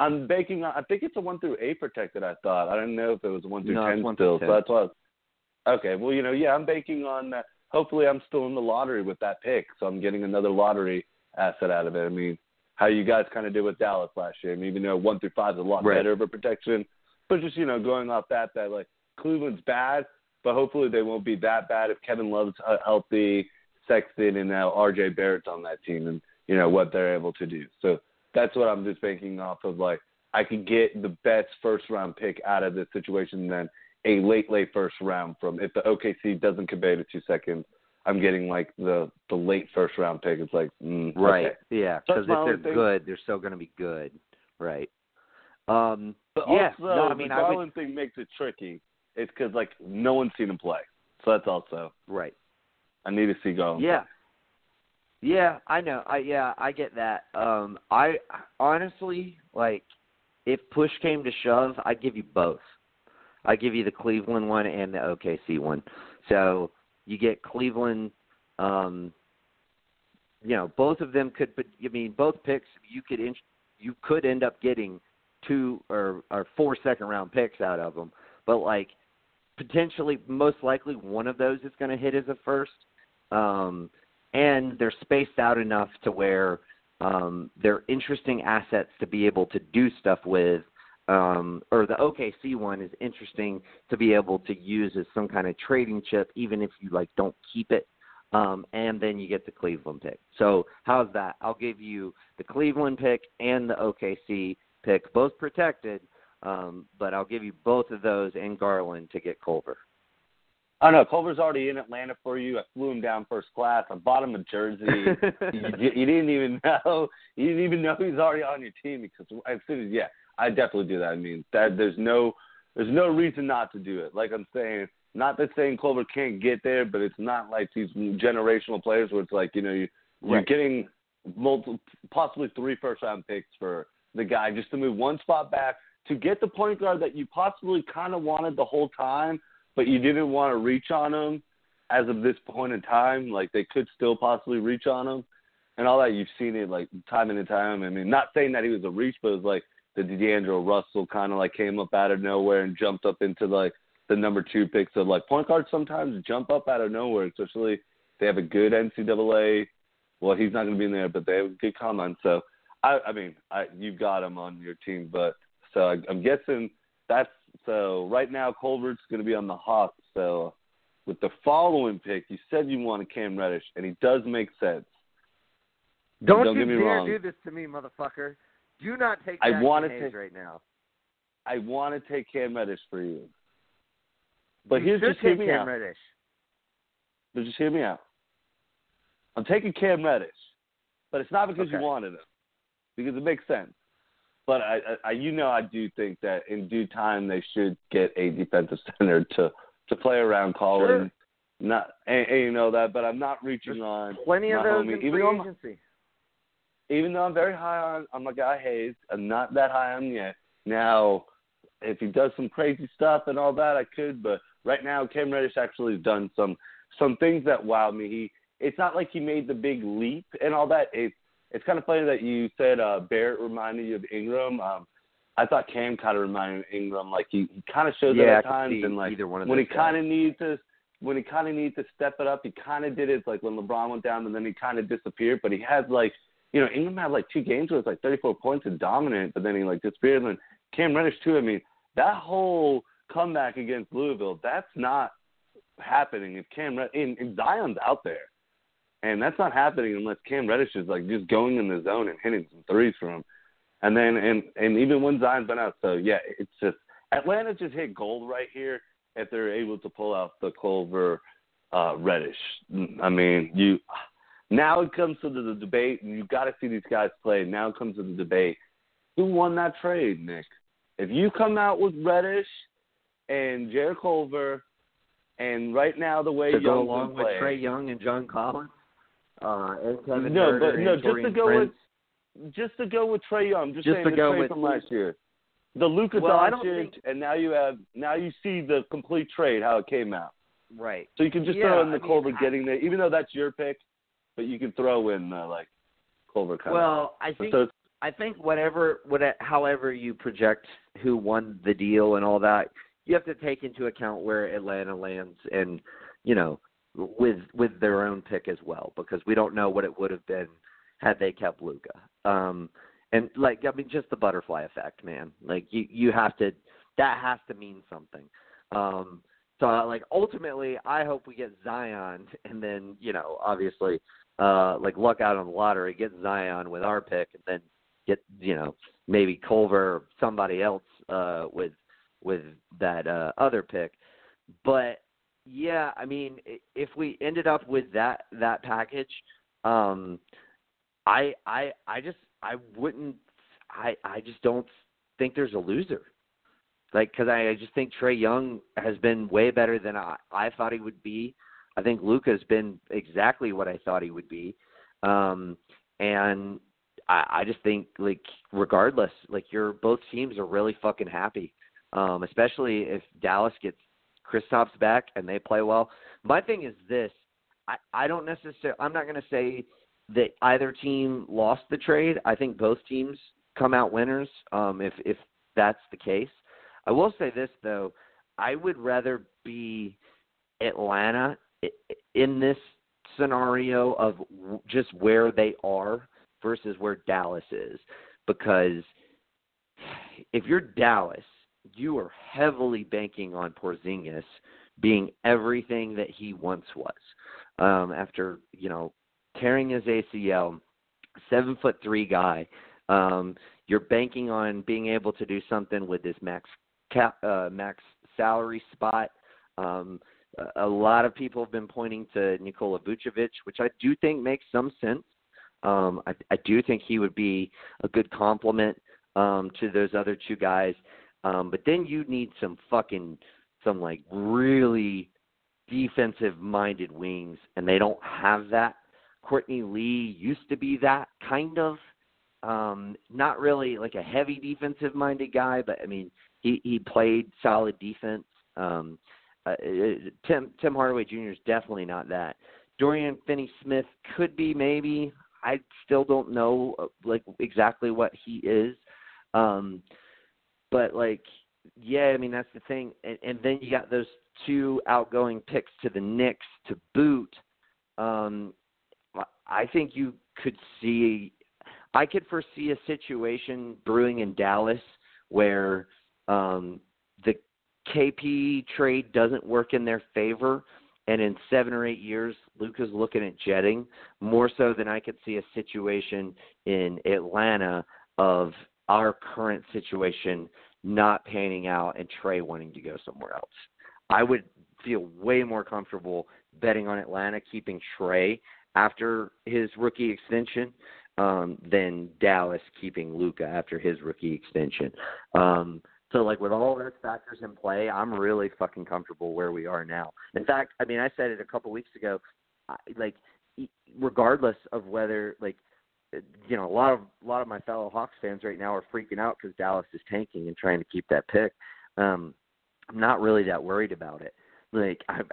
I'm banking on. I think it's a 1 through 8 protected. I thought. I don't know if it was 1 through 10 still. So that's why. Okay. Well, I'm banking on that. Hopefully, I'm still in the lottery with that pick, so I'm getting another lottery asset out of it. How you guys kind of did with Dallas last year. Even though 1 through 5 is a lot better of a protection, but just going off that Cleveland's bad, but hopefully they won't be that bad if Kevin Love's healthy. Sexton and now R.J. Barrett's on that team and, what they're able to do. So that's what I'm just banking off of. I could get the best first-round pick out of this situation than a late first round from. If the OKC doesn't convey to 2 seconds, I'm getting like the late first round pick. It's like right, okay. Yeah, because if they're good, they're still going to be good, right? But yeah, also, no, I mean, the Garland thing makes it tricky. It's because like no one's seen him play, so that's also right. I need to see Garland. Yeah, play. Yeah, I know. I get that. I honestly like. If push came to shove, I'd give you both. I'd give you the Cleveland one and the OKC one. So you get Cleveland, both of them could – I mean, both picks you could end up getting 2 or 4 second-round picks out of them. But, like, potentially, most likely one of those is going to hit as a first. And they're spaced out enough to where – they're interesting assets to be able to do stuff with, or the OKC one is interesting to be able to use as some kind of trading chip, even if you like don't keep it. And then you get the Cleveland pick. So how's that? I'll give you the Cleveland pick and the OKC pick, both protected, but I'll give you both of those and Garland to get Culver. Oh, no, Culver's already in Atlanta for you. I flew him down first class. I bought him a jersey. you didn't even know. You didn't even know he's already on your team because as soon as I definitely do that. I mean, that there's no reason not to do it. Like I'm saying, not that saying Culver can't get there, but it's not like these generational players where it's like you're getting possibly 3 first round picks for the guy just to move one spot back to get the point guard that you possibly kind of wanted the whole time. But you didn't want to reach on them as of this point in time. Like, they could still possibly reach on them and all that. You've seen it, like, time in and time. I mean, not saying that he was a reach, but it was like the DeAndre Russell kind of, like, came up out of nowhere and jumped up into, like, the number 2 pick. So, like, point guards sometimes jump up out of nowhere, especially if they have a good NCAA. Well, he's not going to be in there, but they have a good comment. So, I mean, you've got him on your team. But so I'm guessing that's – so right now, Culver's going to be on the Hawks. So with the following pick, you said you wanted Cam Reddish, and he does make sense. Don't you dare do this to me, motherfucker. Do not take that Hayes right now. I want to take Cam Reddish for you. But just hear me out. I'm taking Cam Reddish, but it's not because you wanted him. Because it makes sense. But I do think that in due time they should get a defensive center to play around Colin. Sure. And you know that, but I'm not reaching on plenty of those in free agency. Even though I'm very high on my guy Hayes, I'm not that high on him yet. Now, if he does some crazy stuff and all that, I could. But right now, Cam Reddish actually has done some things that wowed me. It's not like he made the big leap and all that. It's kind of funny that you said Barrett reminded you of Ingram. I thought Cam kind of reminded Ingram, like he kind of shows it at times, and like when he kind of needs to, step it up, he kind of did it. It's like when LeBron went down, and then he kind of disappeared. But he had like, Ingram had like 2 games where it was like 34 points and dominant, but then he like disappeared. And Cam Reddish too. I mean, that whole comeback against Louisville, that's not happening if Cam Reddish and Zion's out there. And that's not happening unless Cam Reddish is, like, just going in the zone and hitting some threes from him. And then and even when Zion's been out. So, yeah, it's just – Atlanta just hit gold right here if they're able to pull out the Culver Reddish. I mean, now it comes to the debate, and you've got to see these guys play. Now it comes to the debate. Who won that trade, Nick? If you come out with Reddish and Jarrett Culver, and right now the way Young's playing – to go along with Trae Young and John Collins? Just to go with Trae Young, from last year, the Luka Doncic, and now you see the complete trade how it came out. Right. So you can just throw in the Culver getting there, even though that's your pick, but you can throw in like Culver. I think however you project who won the deal and all that, you have to take into account where Atlanta lands and with their own pick as well, because we don't know what it would have been had they kept Luka. And like, I mean, just the butterfly effect, man, like you have to, that has to mean something. So like, ultimately I hope we get Zion and then, obviously like luck out on the lottery, get Zion with our pick and then get, maybe Culver or somebody else with with that other pick. But yeah, I mean, if we ended up with that package, I just don't think there's a loser. Like, because I just think Trae Young has been way better than I thought he would be. I think Luka's been exactly what I thought he would be. And I just think, like, regardless, like, both teams are really fucking happy, especially if Dallas gets Kristaps back and they play well. My thing is this. I don't necessarily – I'm not going to say that either team lost the trade. I think both teams come out winners if that's the case. I will say this, though. I would rather be Atlanta in this scenario of just where they are versus where Dallas is. Because if you're Dallas, you are heavily banking on Porzingis being everything that he once was. After, you know, tearing his ACL, 7'3" guy, you're banking on being able to do something with this max salary spot. A lot of people have been pointing to Nikola Vucevic, which I do think makes some sense. I do think he would be a good complement to those other two guys. But then you need some really defensive-minded wings, and they don't have that. Courtney Lee used to be that kind of, not really like a heavy defensive-minded guy, but I mean he played solid defense. Tim Hardaway Jr. is definitely not that. Dorian Finney-Smith could be, maybe. I still don't know exactly what he is. But yeah, I mean, that's the thing. And then you got those two outgoing picks to the Knicks to boot. I think you could see – I could foresee a situation brewing in Dallas where the KP trade doesn't work in their favor, and in 7 or 8 years, Luka's looking at jetting, more so than I could see a situation in Atlanta of our current situation not panning out and Trae wanting to go somewhere else. I would feel way more comfortable betting on Atlanta keeping Trae after his rookie extension than Dallas keeping Luka after his rookie extension. So, with all those factors in play, I'm really fucking comfortable where we are now. In fact, I mean, I said it a couple weeks ago, regardless of whether, you know, a lot of my fellow Hawks fans right now are freaking out because Dallas is tanking and trying to keep that pick. I'm not really that worried about it.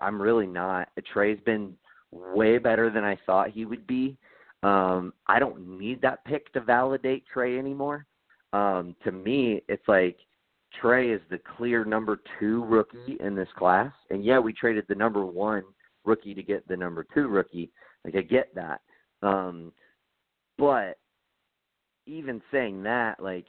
I'm really not. Trae's been way better than I thought he would be. I don't need that pick to validate Trae anymore. To me, it's Trae is the clear number 2 rookie in this class. And yeah, we traded the number 1 rookie to get the number 2 rookie. I get that. But even saying that, we're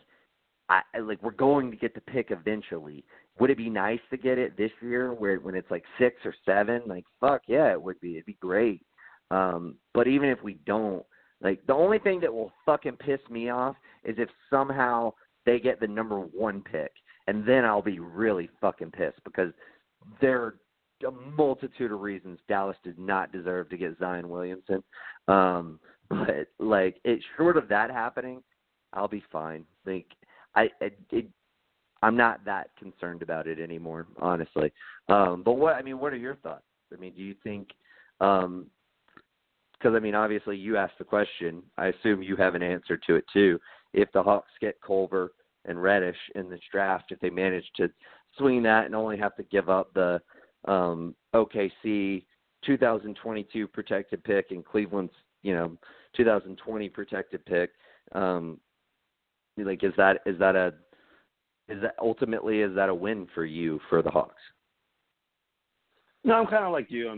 going to get the pick eventually. Would it be nice to get it this year when it's 6 or 7? Fuck yeah, it would be. It'd be great. But even if we don't, the only thing that will fucking piss me off is if somehow they get the number 1 pick. And then I'll be really fucking pissed, because there are a multitude of reasons Dallas did not deserve to get Zion Williamson. But short of that happening, I'll be fine. I'm not that concerned about it anymore, honestly. But what are your thoughts? Do you think, because obviously you asked the question, I assume you have an answer to it too. If the Hawks get Culver and Reddish in this draft, if they manage to swing that and only have to give up the OKC 2022 protected pick and Cleveland's, 2020 protected pick, is that ultimately a win for you, for the Hawks? No, I'm kind of like you.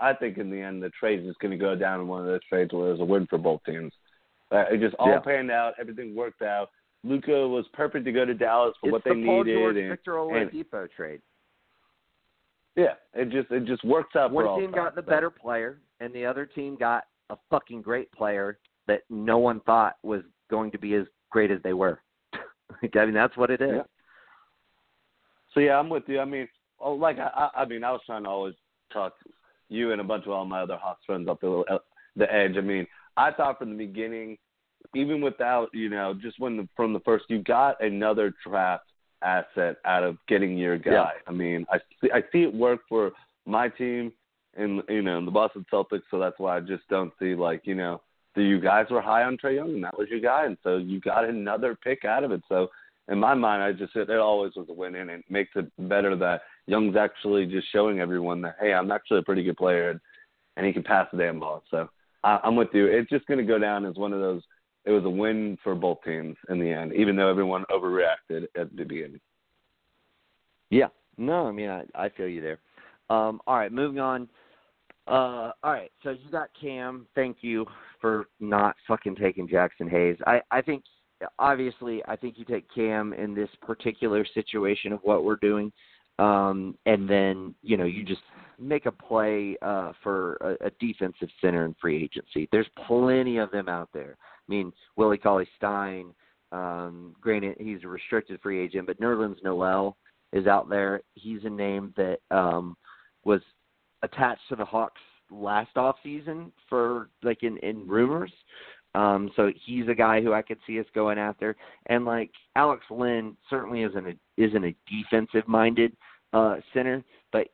I think in the end the trade is going to go down in one of those trades where there's a win for both teams. It just all panned out. Everything worked out. Luka was perfect to go to Dallas for what they needed. It's the Paul George, Victor Oladipo trade. Yeah, it just works out. One team got the better player, and the other team got a fucking great player that no one thought was going to be as great as they were. That's what it is. Yeah. So yeah, I'm with you. I mean, I was trying to always talk you and a bunch of all my other Hawks friends off the edge. I mean, I thought from the beginning, even without, you know, just when from the first, you got another draft asset out of getting your guy. Yeah. I mean, I see it work for my team and, you know, the Boston Celtics. So that's why I just don't see, like, you know, you guys were high on Trae Young and that was your guy. And so you got another pick out of it. So in my mind, I just said it always was a win, and it makes it better that Young's actually just showing everyone that, hey, I'm actually a pretty good player and he can pass the damn ball. So I'm with you. It's just going to go down as one of those. It was a win for both teams in the end, even though everyone overreacted at the beginning. Yeah. No, I mean, I feel you there. All right, moving on. All right, so you got Cam. Thank you for not fucking taking Jackson Hayes. I think, obviously, I think you take Cam in this particular situation of what we're doing. And then, you know, you just make a play for a defensive center in free agency. There's plenty of them out there. I mean, Willie Cauley-Stein, granted, he's a restricted free agent, but Nerlens Noel is out there. He's a name that was attached to the Hawks last offseason for, like, in rumors. So he's a guy who I could see us going after. And, like, Alex Lynn certainly isn't a defensive-minded center, but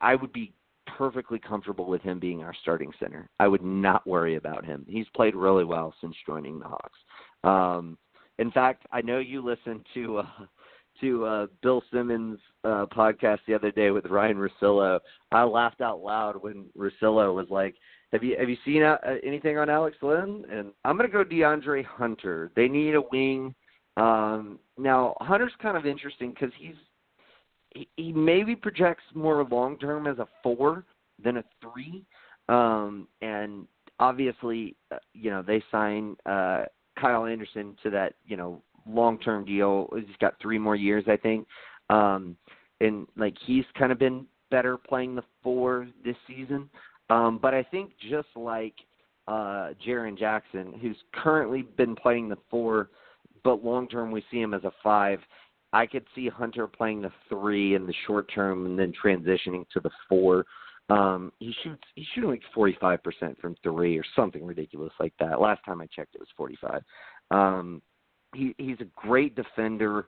I would be perfectly comfortable with him being our starting center. I would not worry about him. He's played really well since joining the Hawks. In fact, I know you listened to Bill Simmons' podcast the other day with Ryan Russillo. I laughed out loud when Russillo was like, have you seen anything on Alex Lynn? And I'm going to go DeAndre Hunter. They need a wing. Now, Hunter's kind of interesting because he maybe projects more long-term as a 4 than a 3. And obviously, you know, they sign Kyle Anderson to that, you know, long-term deal. He's got 3 more years, I think. And, like, he's kind of been better playing the 4 this season. But I think just like Jaren Jackson, who's currently been playing the 4, but long-term we see him as a 5, I could see Hunter playing the 3 in the short term and then transitioning to the 4. He's shooting like 45% from 3 or something ridiculous like that. Last time I checked, it was 45. He's a great defender.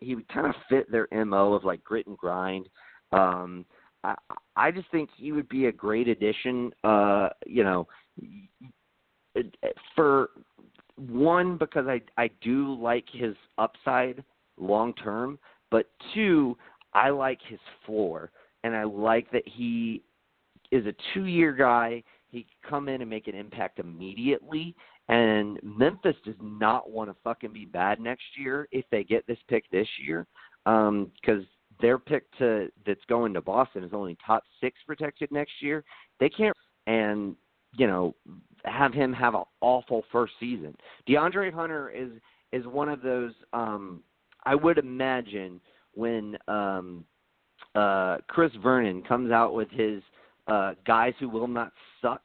He would kind of fit their MO of like grit and grind. I just think he would be a great addition. You know, for one, because I do like his upside long-term, but 2, I like his floor, and I like that he is a 2-year guy. He can come in and make an impact immediately, and Memphis does not want to fucking be bad next year if they get this pick this year, because their pick that's going to Boston is only top 6 protected next year. They can't, and, you know, have him have an awful first season. DeAndre Hunter is one of those I would imagine when Chris Vernon comes out with his guys who will not suck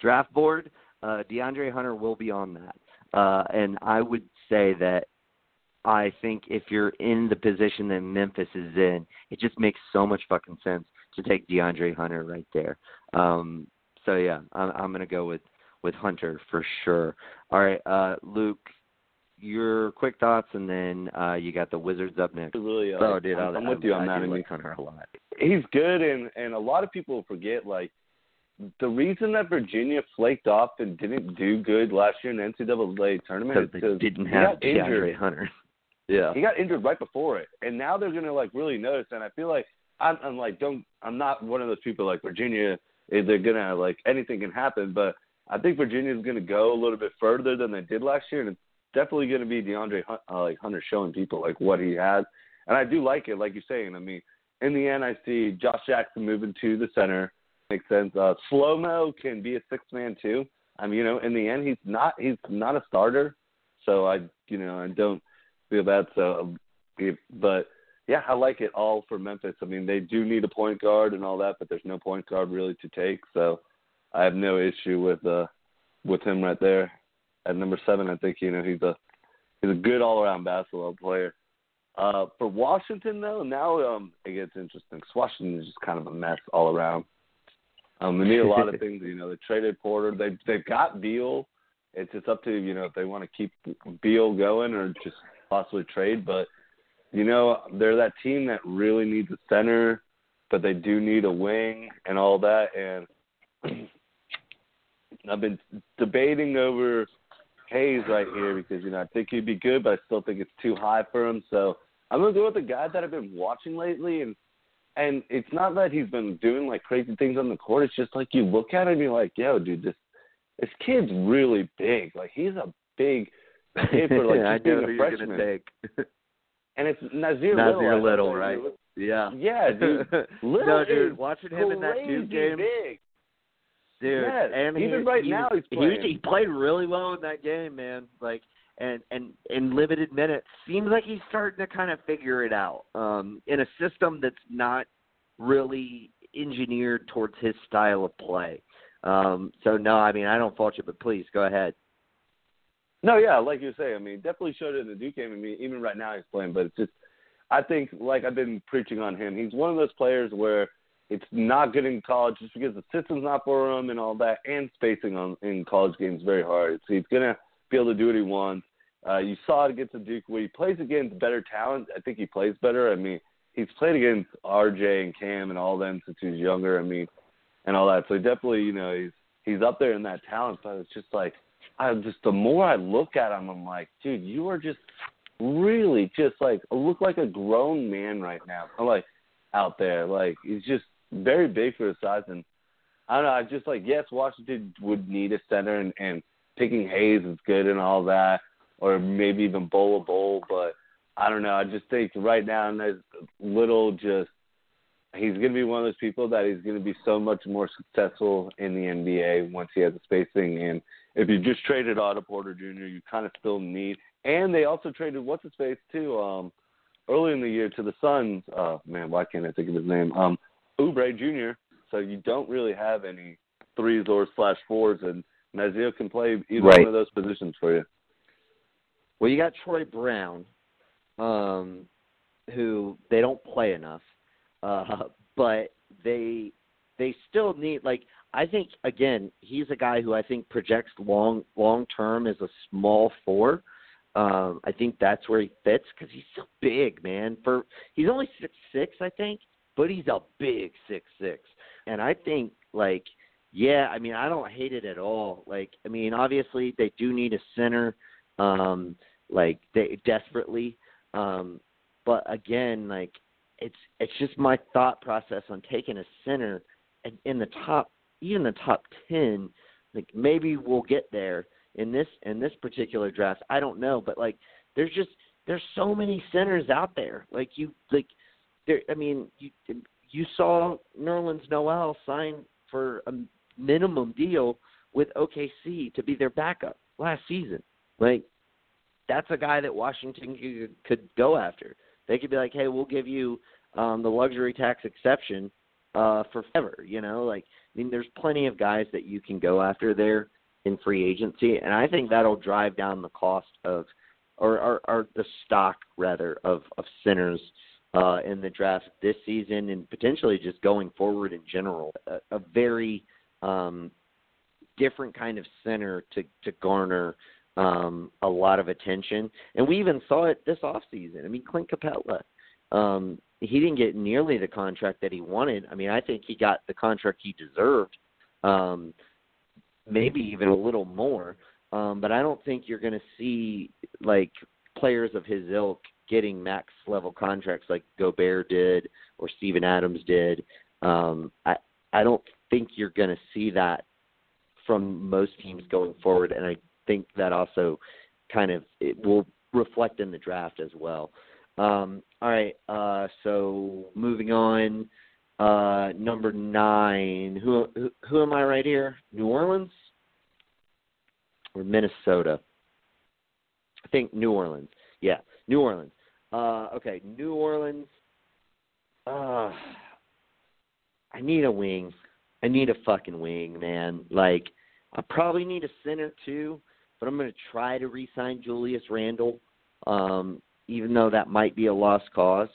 draft board, DeAndre Hunter will be on that. And I would say that I think if you're in the position that Memphis is in, it just makes so much fucking sense to take DeAndre Hunter right there. So, yeah, I'm going to go with Hunter for sure. All right, Luke, your quick thoughts, and then you got the Wizards up next. Really, I'm with you on that. I like Hunter a lot. He's good, and a lot of people forget, like, the reason that Virginia flaked off and didn't do good last year in the NCAA tournament is because they didn't have DeAndre Hunter. Yeah, he got injured right before it, and now they're going to, like, really notice, and I feel like I'm not one of those people like Virginia, they're going to, like, anything can happen, but I think Virginia's going to go a little bit further than they did last year, and it's definitely going to be DeAndre Hunter showing people, like, what he has. And I do like it, like you're saying. I mean, in the end, I see Josh Jackson moving to the center. Makes sense. Slow-mo can be a sixth man, too. I mean, you know, in the end, he's not a starter. So, I don't feel bad. So, but, yeah, I like it all for Memphis. I mean, they do need a point guard and all that, but there's no point guard really to take. So I have no issue with him right there. At number 7, I think, you know, he's a good all-around basketball player. For Washington, though, now it gets interesting. Washington is just kind of a mess all around. They need a lot of things. You know, they traded Porter. They've got Beal. It's just up to, you know, if they want to keep Beal going or just possibly trade. But, you know, they're that team that really needs a center, but they do need a wing and all that. And I've been debating over Hayes right here because, you know, I think he'd be good, but I still think it's too high for him. So I'm going to go with the guy that I've been watching lately. And it's not that he's been doing, like, crazy things on the court. It's just, like, you look at him and you're like, yo, dude, this kid's really big. Like, he's a big kid for, like, just being a freshman. Take. And it's Nazir Little, right? Yeah. Yeah, dude. Little, dude, watching him in that Duke game. Big. Dude, yes. And even now he's playing. He played really well in that game, man. Like, and in limited minutes, seems like he's starting to kind of figure it out in a system that's not really engineered towards his style of play. So, no, I mean, I don't fault you, but please, go ahead. No, yeah, like you say, I mean, definitely showed it in the Duke game. I mean, even right now he's playing, but it's just, I think, like I've been preaching on him, he's one of those players where it's not good in college just because the system's not for him and all that, and spacing in college games is very hard. So he's going to be able to do what he wants. You saw it against the Duke where he plays against better talent. I think he plays better. I mean, he's played against RJ and Cam and all them since he was younger, I mean, and all that. So definitely, you know, he's up there in that talent, but it's just like, the more I look at him, I'm like, dude, you are just really just like, look like a grown man right now. Like, out there, like, he's just very big for his size. And I don't know, I just like, yes, Washington would need a center, and picking Hayes is good and all that, or maybe even Bowl, but I don't know. I just think right now, there's Little just, he's going to be one of those people that he's going to be so much more successful in the NBA once he has the spacing. And if you just traded Otto Porter Jr., you kind of still need, and they also traded what's-his-face too, early in the year to the Suns. Man, why can't I think of his name? Oubre Jr. So you don't really have any threes or /4s, and Nazir can play either one of those positions for you. Well, you got Troy Brown, who they don't play enough. But they still need, like, I think, again, he's a guy who I think projects long term as a small four. I think that's where he fits because he's so big, man. He's only 6'6", I think, but he's a big 6'6". And I think, like, yeah, I mean, I don't hate it at all. Like, I mean, obviously they do need a center, like, they desperately. But again, like, it's just my thought process on taking a center and in the top, even the top 10, like maybe we'll get there in this particular draft. I don't know, but like there's so many centers out there. Like you saw Nerlens Noel sign for a minimum deal with OKC to be their backup last season. Like that's a guy that Washington could go after. They could be like, hey, we'll give you the luxury tax exception for forever, you know? Like, I mean, there's plenty of guys that you can go after there in free agency, and I think that'll drive down the cost of or the stock, rather, of centers in the draft this season and potentially just going forward in general. A very different kind of center to garner a lot of attention. And we even saw it this offseason. I mean, Clint Capella, he didn't get nearly the contract that he wanted. I mean, I think he got the contract he deserved, maybe even a little more. But I don't think you're going to see, like, players of his ilk getting max-level contracts like Gobert did or Steven Adams did. I don't think you're going to see that from most teams going forward, and I think that also kind of it will reflect in the draft as well. All right, so moving on, number 9. Who am I right here? New Orleans or Minnesota? I think New Orleans. Yeah, New Orleans. Okay, New Orleans. I need a wing. I need a fucking wing, man. Like, I probably need a center too. But I'm going to try to re-sign Julius Randle, even though that might be a lost cause.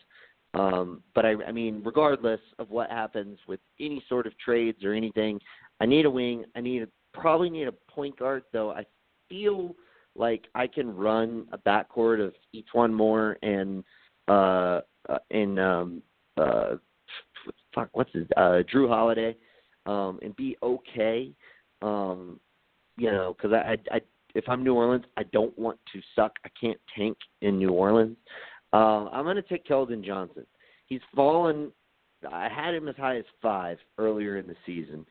But I mean, regardless of what happens with any sort of trades or anything, I need a wing. I probably need a point guard, though. I feel like I can run a backcourt of Etuan Moore and Drew Holiday, and be okay. You know, because I if I'm New Orleans, I don't want to suck. I can't tank in New Orleans. I'm going to take Keldon Johnson. He's fallen. I had him as high as 5 earlier in the season,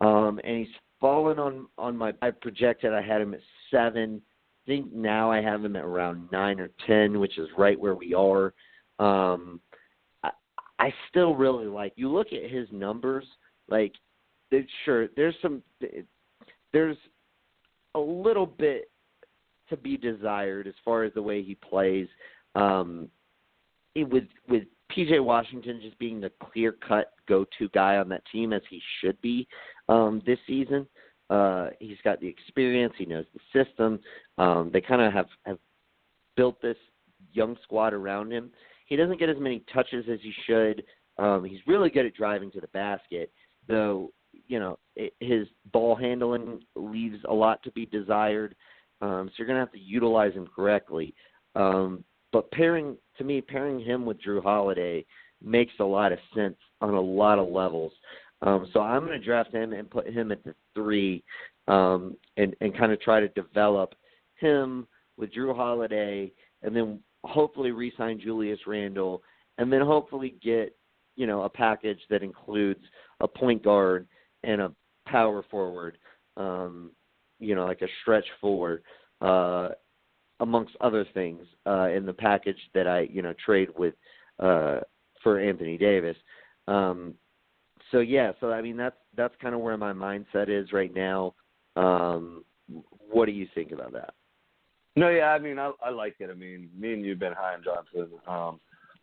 and he's fallen on my. I projected I had him at 7. I think now I have him at around 9 or 10, which is right where we are. I still really like. You look at his numbers. Like, sure, there's a little bit to be desired as far as the way he plays. With PJ Washington just being the clear-cut go-to guy on that team, as he should be this season. He's got the experience. He knows the system. They kind of have built this young squad around him. He doesn't get as many touches as he should. He's really good at driving to the basket, though, you know, his ball handling leaves a lot to be desired. So you're going to have to utilize him correctly. But pairing him with Drew Holiday makes a lot of sense on a lot of levels. So I'm going to draft him and put him at the 3, and kind of try to develop him with Drew Holiday, and then hopefully re-sign Julius Randle, and then hopefully get, you know, a package that includes a point guard and a power forward, you know, like a stretch forward, amongst other things, in the package that I, you know, trade with for Anthony Davis. So I mean, that's kind of where my mindset is right now. What do you think about that? No, yeah, I mean, I like it. I mean, me and you've been high on Johnson.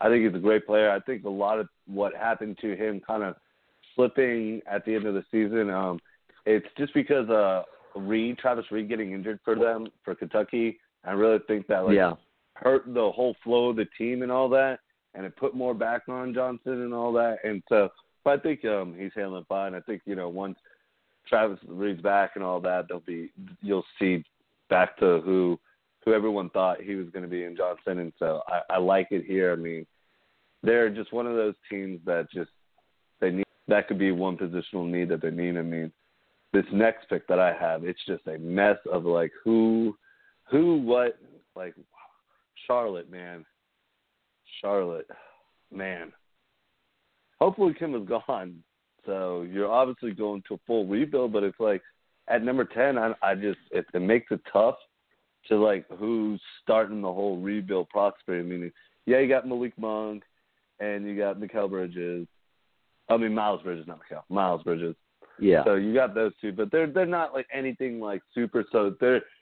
I think he's a great player. I think a lot of what happened to him kind of slipping at the end of the season, it's just because Travis Reed getting injured for them, for Kentucky. I really think that hurt the whole flow of the team and all that, and it put more back on Johnson and all that. And so, but I think he's handling fine. I think, you know, once Travis Reed's back and all that, you'll see back to who everyone thought he was going to be in Johnson. And so I like it here. I mean, they're just one of those teams that just they need. That could be one positional need that they need. I mean, this next pick that I have, it's just a mess of like what, like Charlotte, man. Hopefully Kimba's gone. So you're obviously going to a full rebuild, but it's like at number 10, it makes it tough to like who's starting the whole rebuild process. I mean, yeah, you got Malik Monk and you got Miles Bridges. Yeah. So you got those two, but they're not like anything like super. So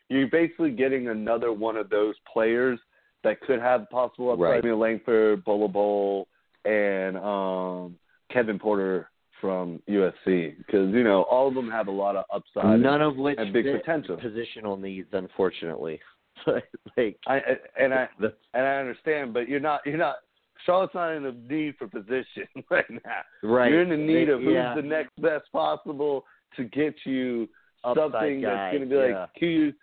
you're basically getting another one of those players that could have possible upside. Right. I mean, Langford, Bolobol, and Kevin Porter from USC, because, you know, all of them have a lot of upside. None of which and big potential positional needs, unfortunately. Like I understand, but you're not. Charlotte's not in a need for position right now. Right. You're in the need of who's the next best possible to get you upside something guy. That's going to be like years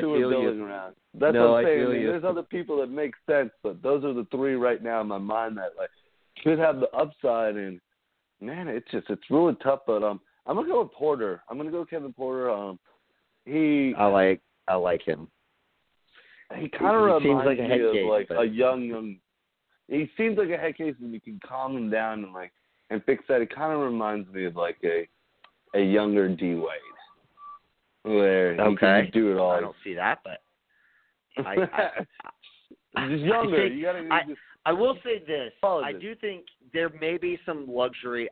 who are building around. That's what I'm saying. I mean, there's other people that make sense, but those are the 3 right now in my mind that like should have the upside. And man, it's really tough. But I'm gonna go with Porter. I'm gonna go with Kevin Porter. I like him. He kind of reminds me a young. He seems like a head case, and you can calm him down and like and fix that. It kind of reminds me of like a younger D Wade, where he can do it all. I don't see that, but I just younger. I will say this: I do think there may be some luxury.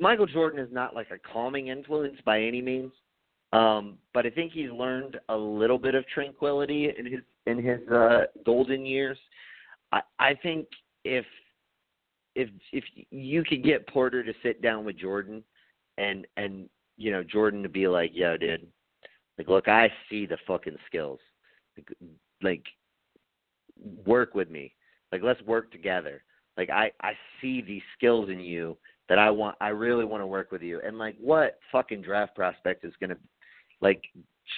Michael Jordan is not like a calming influence by any means. But I think he's learned a little bit of tranquility in his golden years. I think if you could get Porter to sit down with Jordan and you know Jordan to be like, yo, dude, like look, I see the fucking skills. like, work with me. Like, let's work together. Like, I see these skills in you that I really want to work with you. And, like, what fucking draft prospect is going to, like,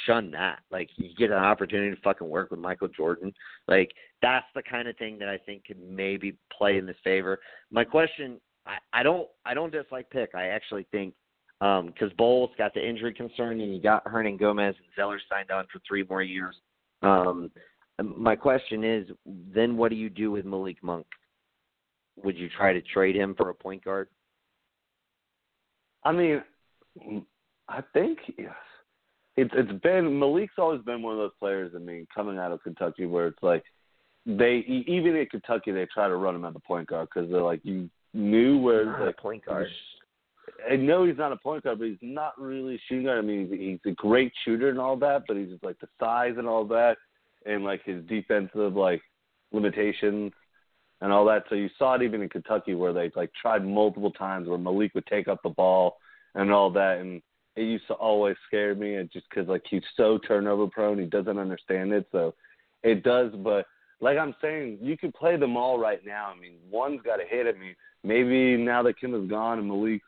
shun that? Like, you get an opportunity to fucking work with Michael Jordan. Like, that's the kind of thing that I think could maybe play in his favor. My question, I don't dislike Pick. I actually think, because Bowles got the injury concern and you got Hernan Gomez and Zeller signed on for 3 more years. My question is, then what do you do with Malik Monk? Would you try to trade him for a point guard? I mean, I think it's been – Malik's always been one of those players, I mean, coming out of Kentucky where it's like they – even in Kentucky, they try to run him at the point guard because they're like, you knew where – He's not a point guard. I know he's not a point guard, but he's not really a shooting guard. I mean, he's a great shooter and all that, but he's just like the size and all that and, like, his defensive, like, limitations and all that. So you saw it even in Kentucky where they, like, tried multiple times where Malik would take up the ball and all that. And it used to always scare me just because, like, he's so turnover prone. He doesn't understand it. So it does. But, like I'm saying, you can play them all right now. I mean, one's got to hit. I mean, maybe now that Kimba's gone and Malik's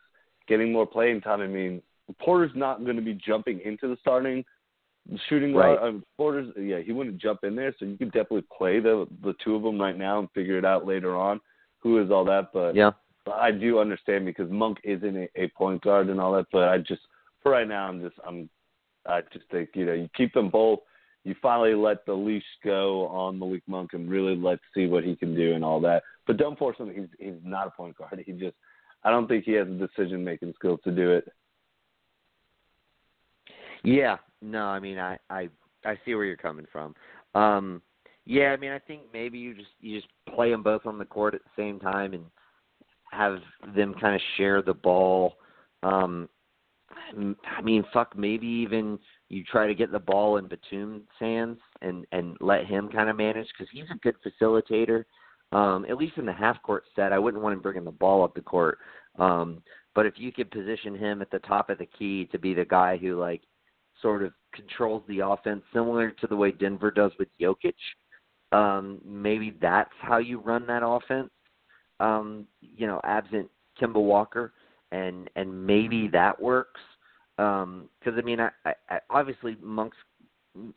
getting more playing time, I mean, Porter's not going to be jumping into the starting shooting right. Porter's, yeah, he wouldn't jump in there, so you could definitely play the two of them right now and figure it out later on who is all that. But yeah, I do understand because Monk isn't a point guard and all that. But I just for right now, I just think, you know, you keep them both. You finally let the leash go on Malik Monk and really let's see what he can do and all that. But don't force him. He's not a point guard. He just, I don't think he has the decision-making skills to do it. Yeah. No, I mean, I see where you're coming from. Yeah, I mean, I think maybe you just play them both on the court at the same time and have them kind of share the ball. I mean, fuck, maybe even you try to get the ball in Batum's hands and let him kind of manage because he's a good facilitator. At least in the half-court set, I wouldn't want him bringing the ball up the court. But if you could position him at the top of the key to be the guy who, like, sort of controls the offense, similar to the way Denver does with Jokic, maybe that's how you run that offense, you know, absent Kemba Walker, and maybe that works. Because, I mean, I obviously Monk's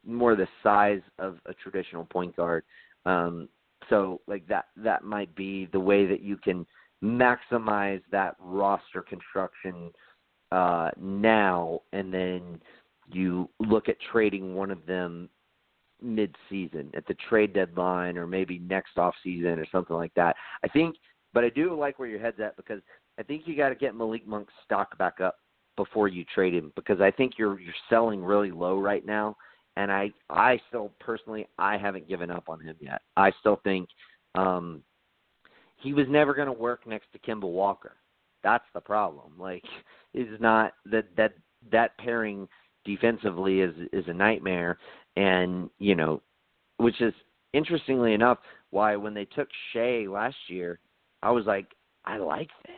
more the size of a traditional point guard, so, like, that might be the way that you can maximize that roster construction now, and then you look at trading one of them mid-season at the trade deadline or maybe next offseason or something like that. I think – but I do like where your head's at because I think you got to get Malik Monk's stock back up before you trade him because I think you're selling really low right now. And I still personally, I haven't given up on him yet. I still think he was never going to work next to Kemba Walker. That's the problem. Like, it's not that pairing defensively is a nightmare. And, you know, which is interestingly enough why when they took Shea last year, I was like, I like this.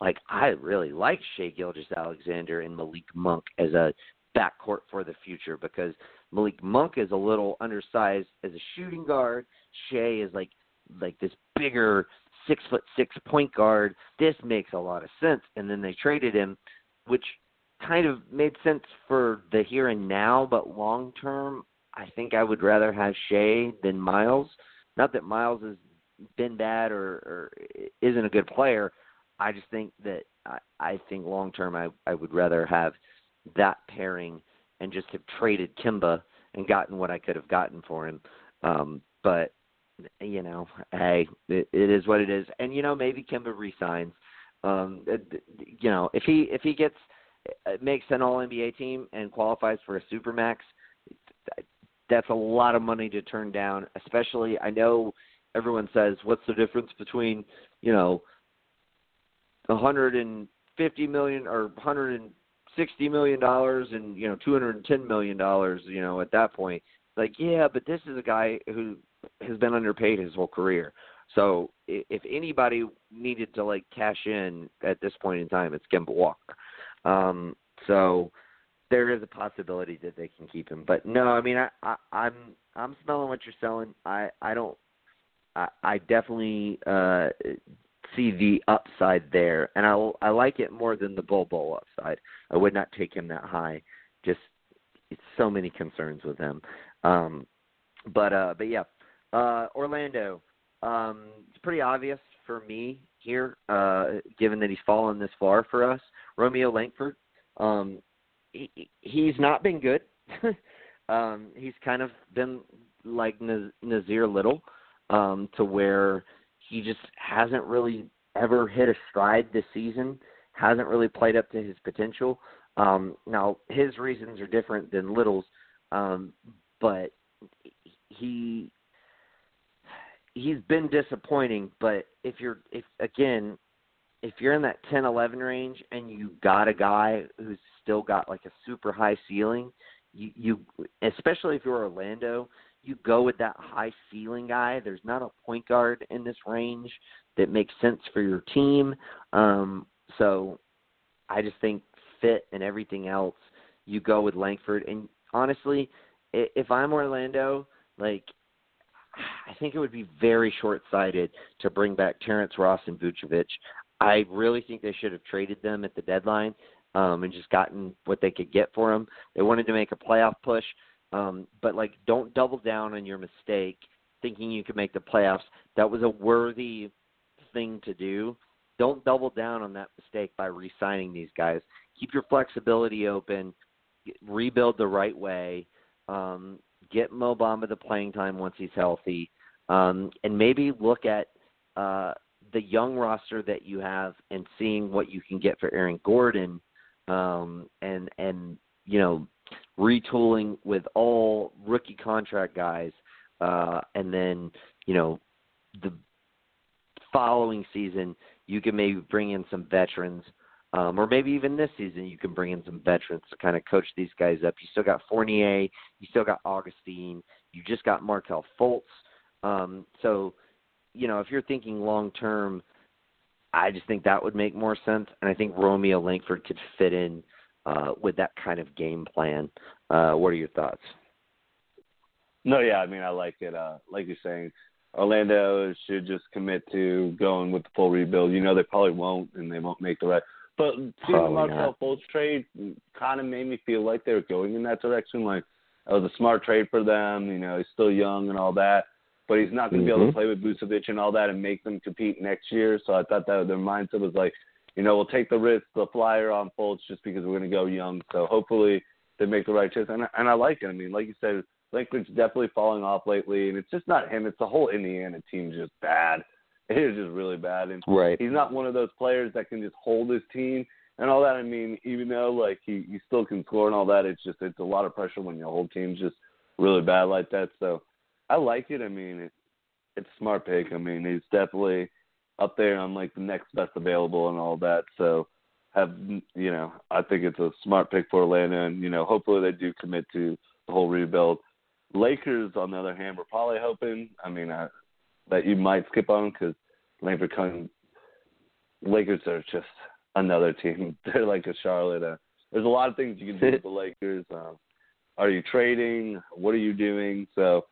Like, I really like Shea Gilgeous-Alexander and Malik Monk as a backcourt for the future because Malik Monk is a little undersized as a shooting guard. Shea is like this bigger 6'6" point guard. This makes a lot of sense. And then they traded him, which kind of made sense for the here and now, but long term, I think I would rather have Shea than Miles. Not that Miles has been bad or isn't a good player. I just think that I think long term I would rather have that pairing and just have traded Kimba and gotten what I could have gotten for him. But, you know, hey, it is what it is. And, you know, maybe Kimba resigns. You know, if he gets makes an all-NBA team and qualifies for a Supermax, that's a lot of money to turn down, especially I know everyone says, what's the difference between, you know, $150 million or $160 million and, you know, $210 million, you know, at that point. Like, yeah, but this is a guy who has been underpaid his whole career. So if anybody needed to, like, cash in at this point in time, it's Kemba Walker. So there is a possibility that they can keep him. But no, I mean, I'm smelling what you're selling. I definitely see the upside there, and I like it more than the Bol upside. I would not take him that high. Just it's so many concerns with him. But yeah, Orlando. It's pretty obvious for me here, given that he's fallen this far for us. Romeo Langford, he's not been good. He's kind of been like Nazir Little, to where he just hasn't really ever hit a stride this season, hasn't really played up to his potential. Now, his reasons are different than Little's, but he's been disappointing. But if you're in that 10-11 range and you got a guy who's still got like a super high ceiling, you especially if you're Orlando, you go with that high ceiling guy. There's not a point guard in this range that makes sense for your team. So I just think fit and everything else, you go with Langford. And honestly, if I'm Orlando, like, I think it would be very short-sighted to bring back Terrence Ross and Vucevic. I really think they should have traded them at the deadline and just gotten what they could get for them. They wanted to make a playoff push, but like, don't double down on your mistake thinking you could make the playoffs. That was a worthy thing to do. Don't double down on that mistake by re-signing these guys. Keep your flexibility open. Rebuild the right way. Get Mo Bamba the playing time once he's healthy, and maybe look at the young roster that you have and seeing what you can get for Aaron Gordon, and you know, retooling with all rookie contract guys, and then, you know, the following season you can maybe bring in some veterans. Or maybe even this season you can bring in some veterans to kind of coach these guys up. You still got Fournier. You still got Augustine. You just got Markelle Fultz. So, you know, if you're thinking long-term, I just think that would make more sense. And I think Romeo Langford could fit in with that kind of game plan. What are your thoughts? No, yeah, I mean, I like it. Like you're saying, Orlando should just commit to going with the full rebuild. You know, they probably won't, and they won't make the right. But seeing the Markelle Fultz trade kind of made me feel like they were going in that direction. Like, that was a smart trade for them. You know, he's still young and all that. But he's not going to be able to play with Vucevic and all that and make them compete next year. So I thought that their mindset was like, you know, we'll take the risk, the flyer on Fultz just because we're going to go young. So hopefully they make the right choice. And I like it. I mean, like you said, Langford's definitely falling off lately. And it's just not him. It's the whole Indiana team just bad. It was just really bad. And he's not one of those players that can just hold his team and all that. I mean, even though, like, he still can score and all that, it's just, it's a lot of pressure when your whole team's just really bad like that. So I like it. I mean, it's a smart pick. I mean, he's definitely up there on, like, the next best available and all that. So, you know, I think it's a smart pick for Atlanta. And, you know, hopefully they do commit to the whole rebuild. Lakers, on the other hand, we're probably hoping, I mean, that you might skip on because Lakers are just another team. They're like a Charlotte. There's a lot of things you can do with the Lakers. Are you trading? What are you doing? So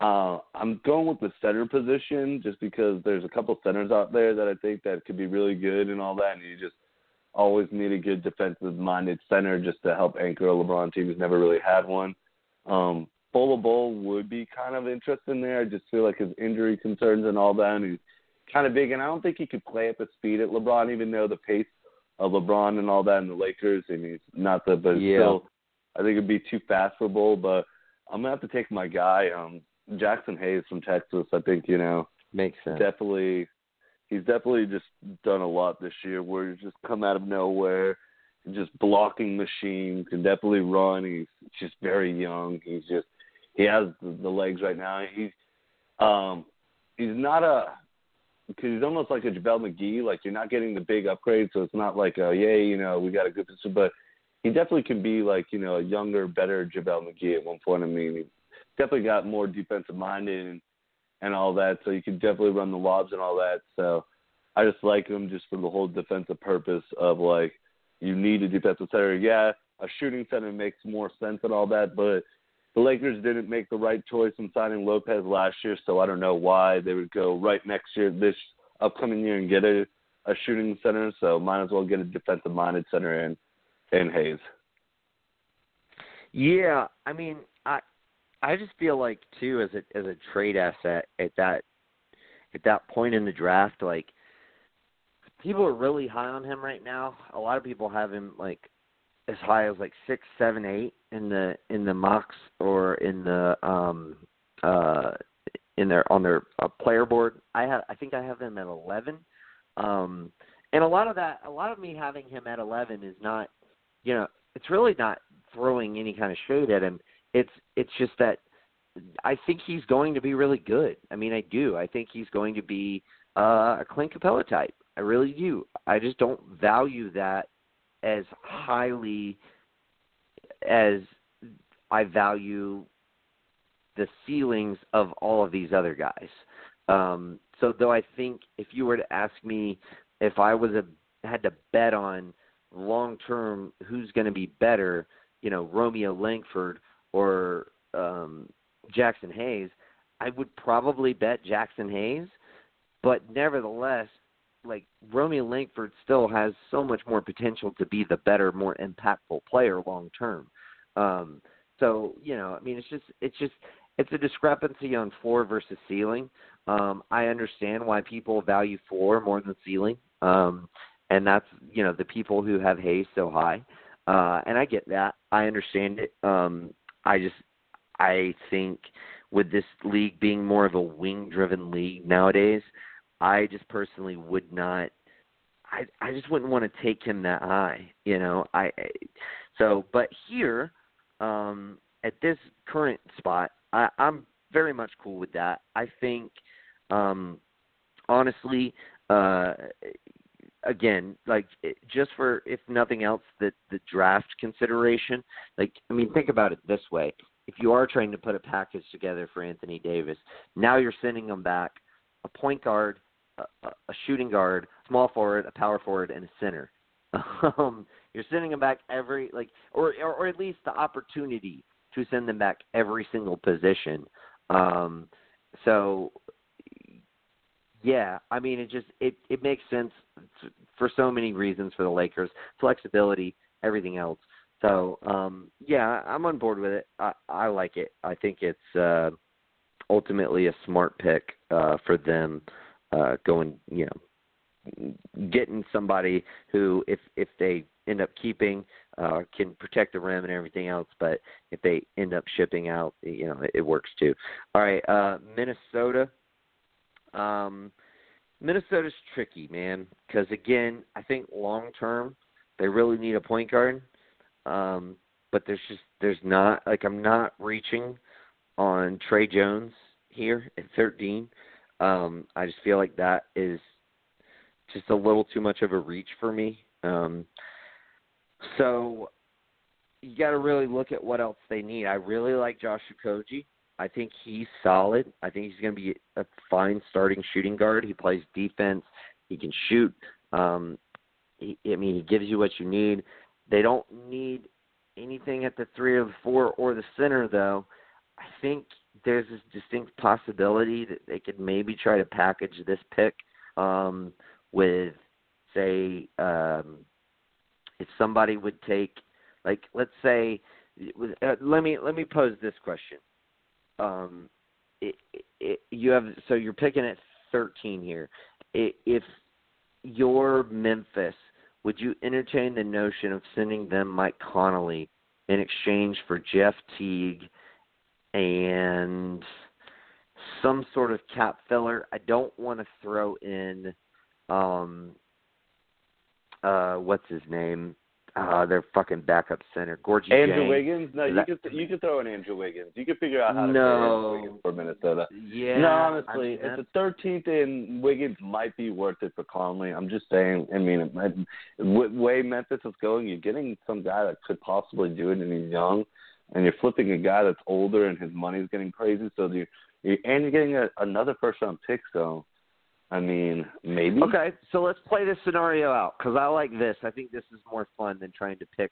I'm going with the center position just because there's a couple centers out there that I think that could be really good and all that, and you just always need a good defensive-minded center just to help anchor a LeBron team who's never really had one. Bol would be kind of interesting there. I just feel like his injury concerns and all that, and he's kind of big, and I don't think he could play up at speed at LeBron, even though the pace of LeBron and all that in the Lakers, I mean, it's not the best. Yeah. Still, I think it would be too fast for Bol, but I'm going to have to take my guy, Jackson Hayes from Texas. I think, you know, makes sense. Definitely, he's definitely just done a lot this year where he's just come out of nowhere, just blocking machine, can definitely run. He's just very young. He has the legs right now. He's not because he's almost like a JaVale McGee. Like, you're not getting the big upgrade, so it's not like, yay, you know, we got a good position. But he definitely can be like, you know, a younger, better JaVale McGee at one point. I mean, he definitely got more defensive-minded and all that. So you can definitely run the lobs and all that. So I just like him just for the whole defensive purpose of, like, you need a defensive center. Yeah, a shooting center makes more sense and all that, but the Lakers didn't make the right choice in signing Lopez last year, so I don't know why they would go right next year, this upcoming year, and get a shooting center, so might as well get a defensive-minded center in Hayes. Yeah, I mean, I just feel like, too, as a trade asset at that point in the draft, like, people are really high on him right now. A lot of people have him, like, as high as, like, 6, 7, 8 in the mocks or on their player board. I think I have him at 11. And a lot of me having him at 11 is not, you know, it's really not throwing any kind of shade at him. It's just that I think he's going to be really good. I mean, I do. I think he's going to be a Clint Capella type. I really do. I just don't value that as highly as I value the ceilings of all of these other guys. So though I think if you were to ask me if I had to bet on long-term who's going to be better, you know, Romeo Langford or Jackson Hayes, I would probably bet Jackson Hayes. But nevertheless, like, Romeo Langford still has so much more potential to be the better, more impactful player long-term. So, you know, I mean, it's a discrepancy on floor versus ceiling. I understand why people value floor more than ceiling. And that's, you know, the people who have Hayes so high. And I get that. I understand it. I think with this league being more of a wing-driven league nowadays, I just personally would not – I just wouldn't want to take him that high, you know. But here, at this current spot, I'm very much cool with that. I think, honestly, again, like, just for, if nothing else, the draft consideration, like, I mean, think about it this way. If you are trying to put a package together for Anthony Davis, now you're sending him back a point guard, a shooting guard, small forward, a power forward, and a center. You're sending them back every, like, or at least the opportunity to send them back every single position. So, yeah, I mean, it just it makes sense for so many reasons for the Lakers, flexibility, everything else. So, yeah, I'm on board with it. I like it. I think it's ultimately a smart pick for them, going, you know, getting somebody who, if they end up keeping, can protect the rim and everything else, but if they end up shipping out, you know, it works too. All right, Minnesota. Minnesota's tricky, man, because, again, I think long-term they really need a point guard, but there's not – like, I'm not reaching on Trae Jones here at 13. I just feel like that is – just a little too much of a reach for me. So you got to really look at what else they need. I really like Josh Okogie. I think he's solid. I think he's going to be a fine starting shooting guard. He plays defense. He can shoot. He gives you what you need. They don't need anything at the 3 or the 4 or the center, though. I think there's this distinct possibility that they could maybe try to package this pick with, say, if somebody would take, like, let's say, let me pose this question. So you're picking at 13 here. If you're Memphis, would you entertain the notion of sending them Mike Conley in exchange for Jeff Teague and some sort of cap filler? I don't want to throw in what's his name? Their fucking backup center, Gorgie Andrew James. Wiggins? No, you can throw in Andrew Wiggins. You can figure out how to throw Andrew Wiggins for Minnesota. Yeah, no, honestly, I mean, at the 13th in, Wiggins might be worth it for Conley. I'm just saying, I mean, way Memphis is going, you're getting some guy that could possibly do it and he's young, and you're flipping a guy that's older and his money's getting crazy, so you're getting another first-round pick, so I mean, maybe. Okay, so let's play this scenario out because I like this. I think this is more fun than trying to pick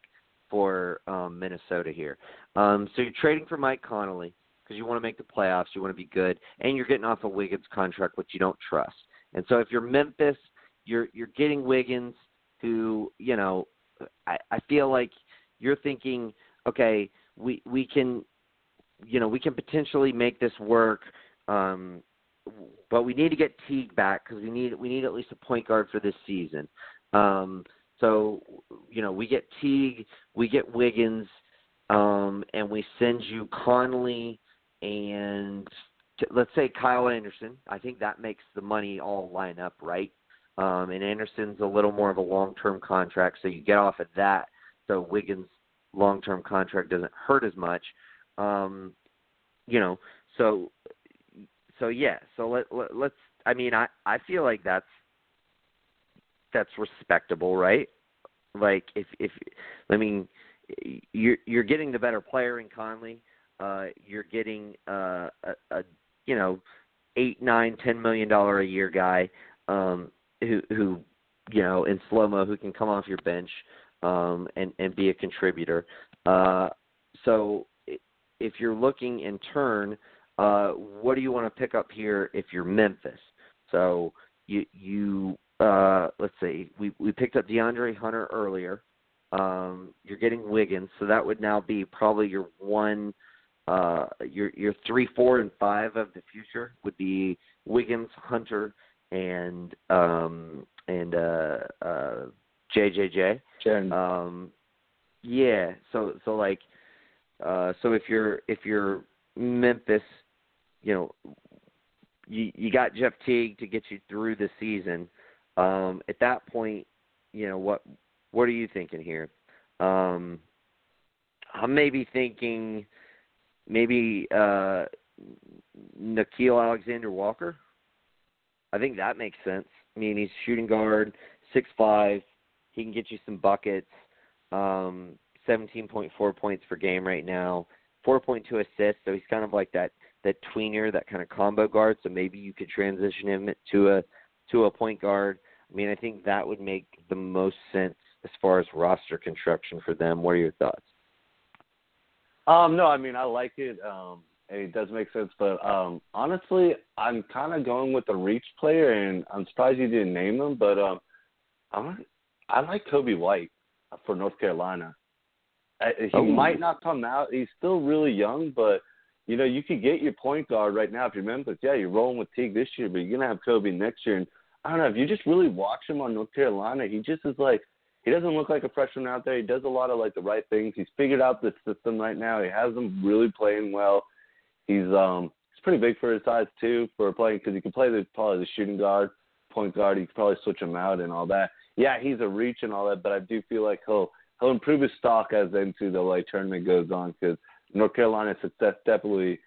for Minnesota here. So you're trading for Mike Conley because you want to make the playoffs, you want to be good, and you're getting off a Wiggins contract, which you don't trust. And so if you're Memphis, you're getting Wiggins, who, you know, I feel like you're thinking, okay, we can, you know, we can potentially make this work, but we need to get Teague back because we need at least a point guard for this season. So, you know, we get Teague, we get Wiggins, and we send you Conley and let's say Kyle Anderson. I think that makes the money all line up, right? And Anderson's a little more of a long-term contract, so you get off at that. So Wiggins' long-term contract doesn't hurt as much. You know, so yeah. So let's. I mean, I feel like that's respectable, right? Like if I mean, you're getting the better player in Conley. You're getting a you know, $8, $9, $10 million a year guy who you know, in slow mo, who can come off your bench and be a contributor. So if you're looking in turn, what do you want to pick up here if you're Memphis? So you let's see, we picked up DeAndre Hunter earlier. You're getting Wiggins, so that would now be probably your one. Your 3, 4, and 5 of the future would be Wiggins, Hunter, and JJJ. Jen. Yeah. So like, so if you're Memphis, you know, you got Jeff Teague to get you through the season. At that point, you know, what are you thinking here? I'm maybe thinking. Maybe Nickeil Alexander-Walker. I think that makes sense. I mean, he's shooting guard, 6'5". He can get you some buckets, 17.4 points per game right now, 4.2 assists. So he's kind of like that tweener, that kind of combo guard. So maybe you could transition him to a point guard. I mean, I think that would make the most sense as far as roster construction for them. What are your thoughts? No, I mean, I like it. It does make sense, but honestly, I'm kind of going with the reach player, and I'm surprised you didn't name him, but I like Kobe White for North Carolina. He might not come out. He's still really young, but, you know, you could get your point guard right now if you're Memphis. Yeah, you're rolling with Teague this year, but you're going to have Kobe next year. And I don't know, if you just really watch him on North Carolina, he just is like, he doesn't look like a freshman out there. He does a lot of, like, the right things. He's figured out the system right now. He has them really playing well. He's pretty big for his size, too, for playing, because he can play probably the shooting guard, point guard. He can probably switch him out and all that. Yeah, he's a reach and all that, but I do feel like he'll improve his stock as into the, like, tournament goes on, because North Carolina's success definitely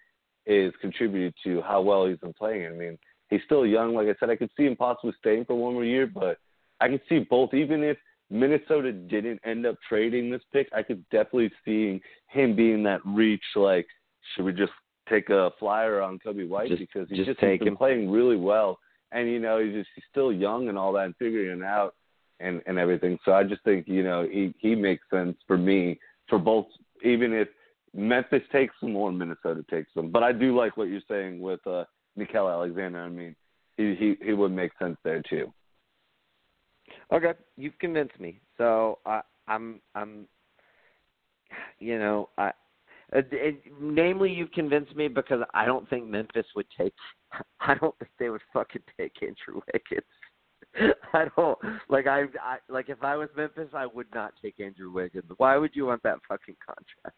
is contributed to how well he's been playing. I mean, he's still young. Like I said, I could see him possibly staying for one more year, but I could see both, even if Minnesota didn't end up trading this pick, I could definitely see him being that reach, like, should we just take a flyer on Kobe White? Because he's just been playing really well. And, you know, he's still young and all that and figuring it out and everything. So I just think, you know, he makes sense for me for both, even if Memphis takes him or Minnesota takes him. But I do like what you're saying with Nickeil Alexander. I mean, he would make sense there too. Okay, you've convinced me. So I'm, you know, namely, you've convinced me because I don't think Memphis would take. I don't think they would fucking take Andrew Wiggins. I don't like. I like if I was Memphis, I would not take Andrew Wiggins. Why would you want that fucking contract?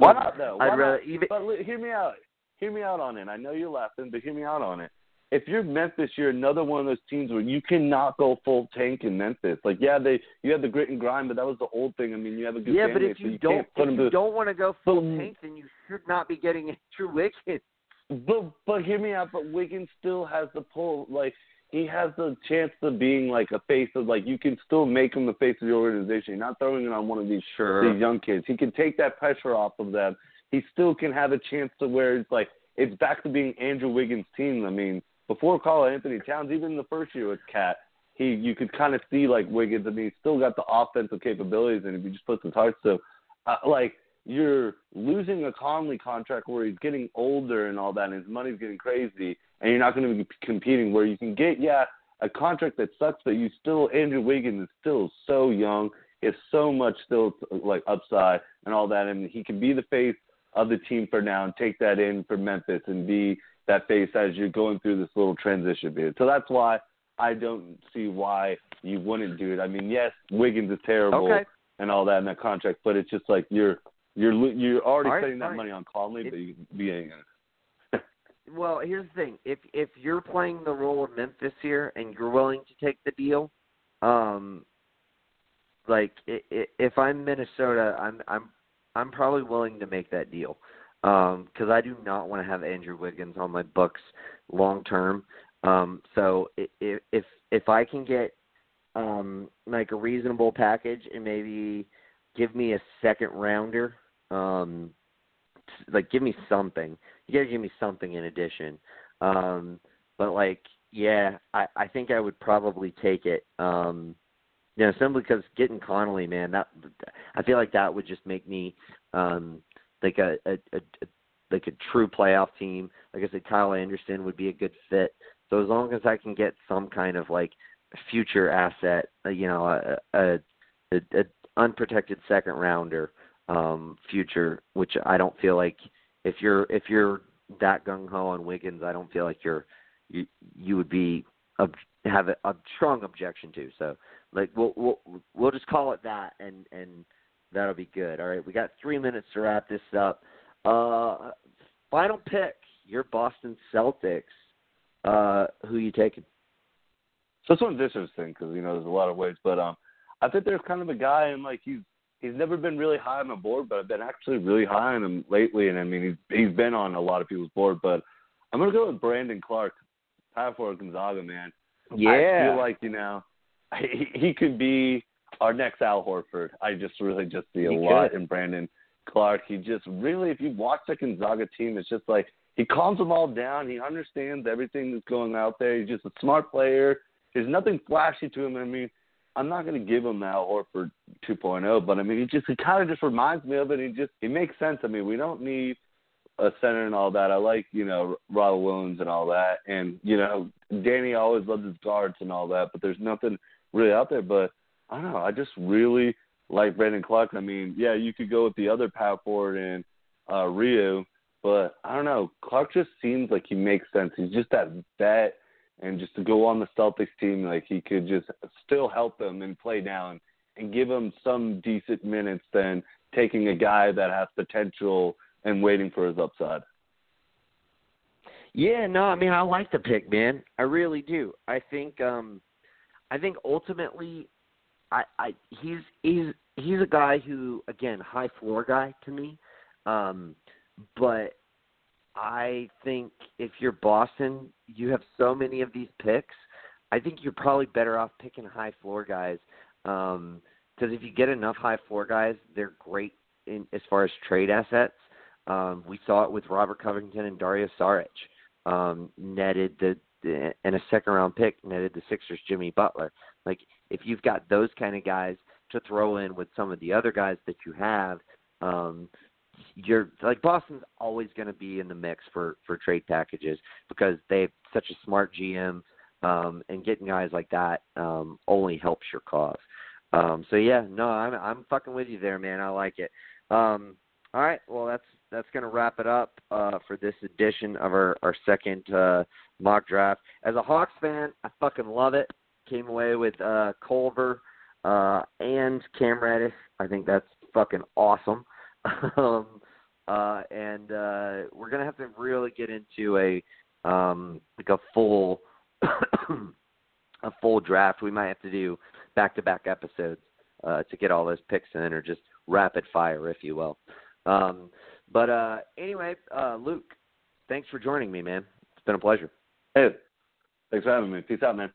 Why not though? Why I'd rather not? Even. But hear me out. Hear me out on it. I know you're laughing, but hear me out on it. If you're Memphis, you're another one of those teams where you cannot go full tank in Memphis. Like, yeah, you had the grit and grind, but that was the old thing. I mean, you have a good fan base, but if you don't want to go full tank, then you should not be getting Andrew Wiggins. But hear me out. But Wiggins still has the pull. Like, he has the chance of being like a face of, like, you can still make him the face of the organization. You're not throwing it on one of these young kids. He can take that pressure off of them. He still can have a chance to where it's like it's back to being Andrew Wiggins' team. I mean, before Carl Anthony Towns, even the first year with Cat, you could kind of see like Wiggins. I mean, he's still got the offensive capabilities, and if you just put some touch to, like you're losing a Conley contract where he's getting older and all that, and his money's getting crazy, and you're not going to be competing where you can get a contract that sucks, but you still Andrew Wiggins is still so young, is so much still like upside and all that, and he can be the face of the team for now and take that in for Memphis and be that face as you're going through this little transition period. So that's why I don't see why you wouldn't do it. I mean, yes, Wiggins is terrible and all that in that contract, but it's just like you're already spending that money on Conley, but you ain't gonna. Well, here's the thing. If you're playing the role of Memphis here and you're willing to take the deal, like if I'm Minnesota, I'm probably willing to make that deal because I do not want to have Andrew Wiggins on my books long term. So if I can get like a reasonable package and maybe give me a second rounder, like give me something. You gotta give me something in addition. But like, yeah, I think I would probably take it. You know, simply because getting Connolly, man, that I feel like that would just make me like a true playoff team. Like I said, Kyle Anderson would be a good fit. So as long as I can get some kind of like future asset, you know, a unprotected second rounder future, which I don't feel like. If you're that gung ho on Wiggins, I don't feel like you would be have a strong objection to. So like we'll just call it that, and that'll be good. All right, we got 3 minutes to wrap this up. Final pick, your Boston Celtics. Who you taking? So this one's interesting because you know there's a lot of ways, but I think there's kind of a guy in like you. He's never been really high on the board, but I've been actually really high on him lately. And, I mean, he's been on a lot of people's board. But I'm going to go with Brandon Clark, power forward Gonzaga, man. Yeah. I feel like, you know, he could be our next Al Horford. I just really just see a lot in Brandon Clark. He just really, if you watch the Gonzaga team, it's just like he calms them all down. He understands everything that's going out there. He's just a smart player. There's nothing flashy to him. I mean, I'm not going to give him Al Horford 2.0, but I mean, he kind of just reminds me of it. He makes sense. I mean, we don't need a center and all that. I like, you know, Robert Williams and all that. And, you know, Danny always loved his guards and all that, but there's nothing really out there. But I don't know. I just really like Brandon Clark. I mean, yeah, you could go with the other power forward in Rio, but I don't know. Clark just seems like he makes sense. He's just that vet. And just to go on the Celtics team, like he could just still help them and play down and give them some decent minutes than taking a guy that has potential and waiting for his upside. Yeah, no, I mean, I like the pick, man. I really do. I think ultimately he's a guy who, again, high floor guy to me. But I think if you're Boston, you have so many of these picks. I think you're probably better off picking high floor guys because if you get enough high floor guys, they're great as far as trade assets. We saw it with Robert Covington and Dario Saric. And a second round pick netted the Sixers Jimmy Butler. Like if you've got those kind of guys to throw in with some of the other guys that you have. You're like Boston's always going to be in the mix for trade packages because they have such a smart GM and getting guys like that only helps your cause. So yeah, no, I'm fucking with you there, man. I like it. All right. Well, that's going to wrap it up for this edition of our second mock draft. As a Hawks fan, I fucking love it. Came away with Culver and Cam Reddish. I think that's fucking awesome. We're gonna have to really get into a full draft. We might have to do back-to-back episodes to get all those picks in, or just rapid fire, if you will. Anyway, Luke, thanks for joining me, man. It's been a pleasure. Hey, thanks for having me. Peace out, man.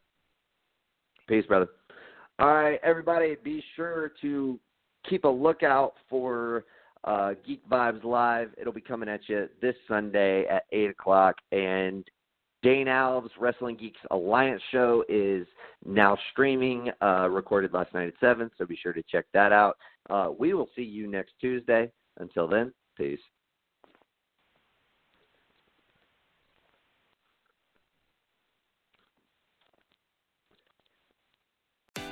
Peace, brother. All right, everybody, be sure to keep a lookout for Geek Vibes Live. It'll be coming at you this Sunday at 8 o'clock, and Dane Alves' Wrestling Geeks Alliance show is now streaming, recorded last night at 7, so be sure to check that out. We will see you next Tuesday. Until then, peace.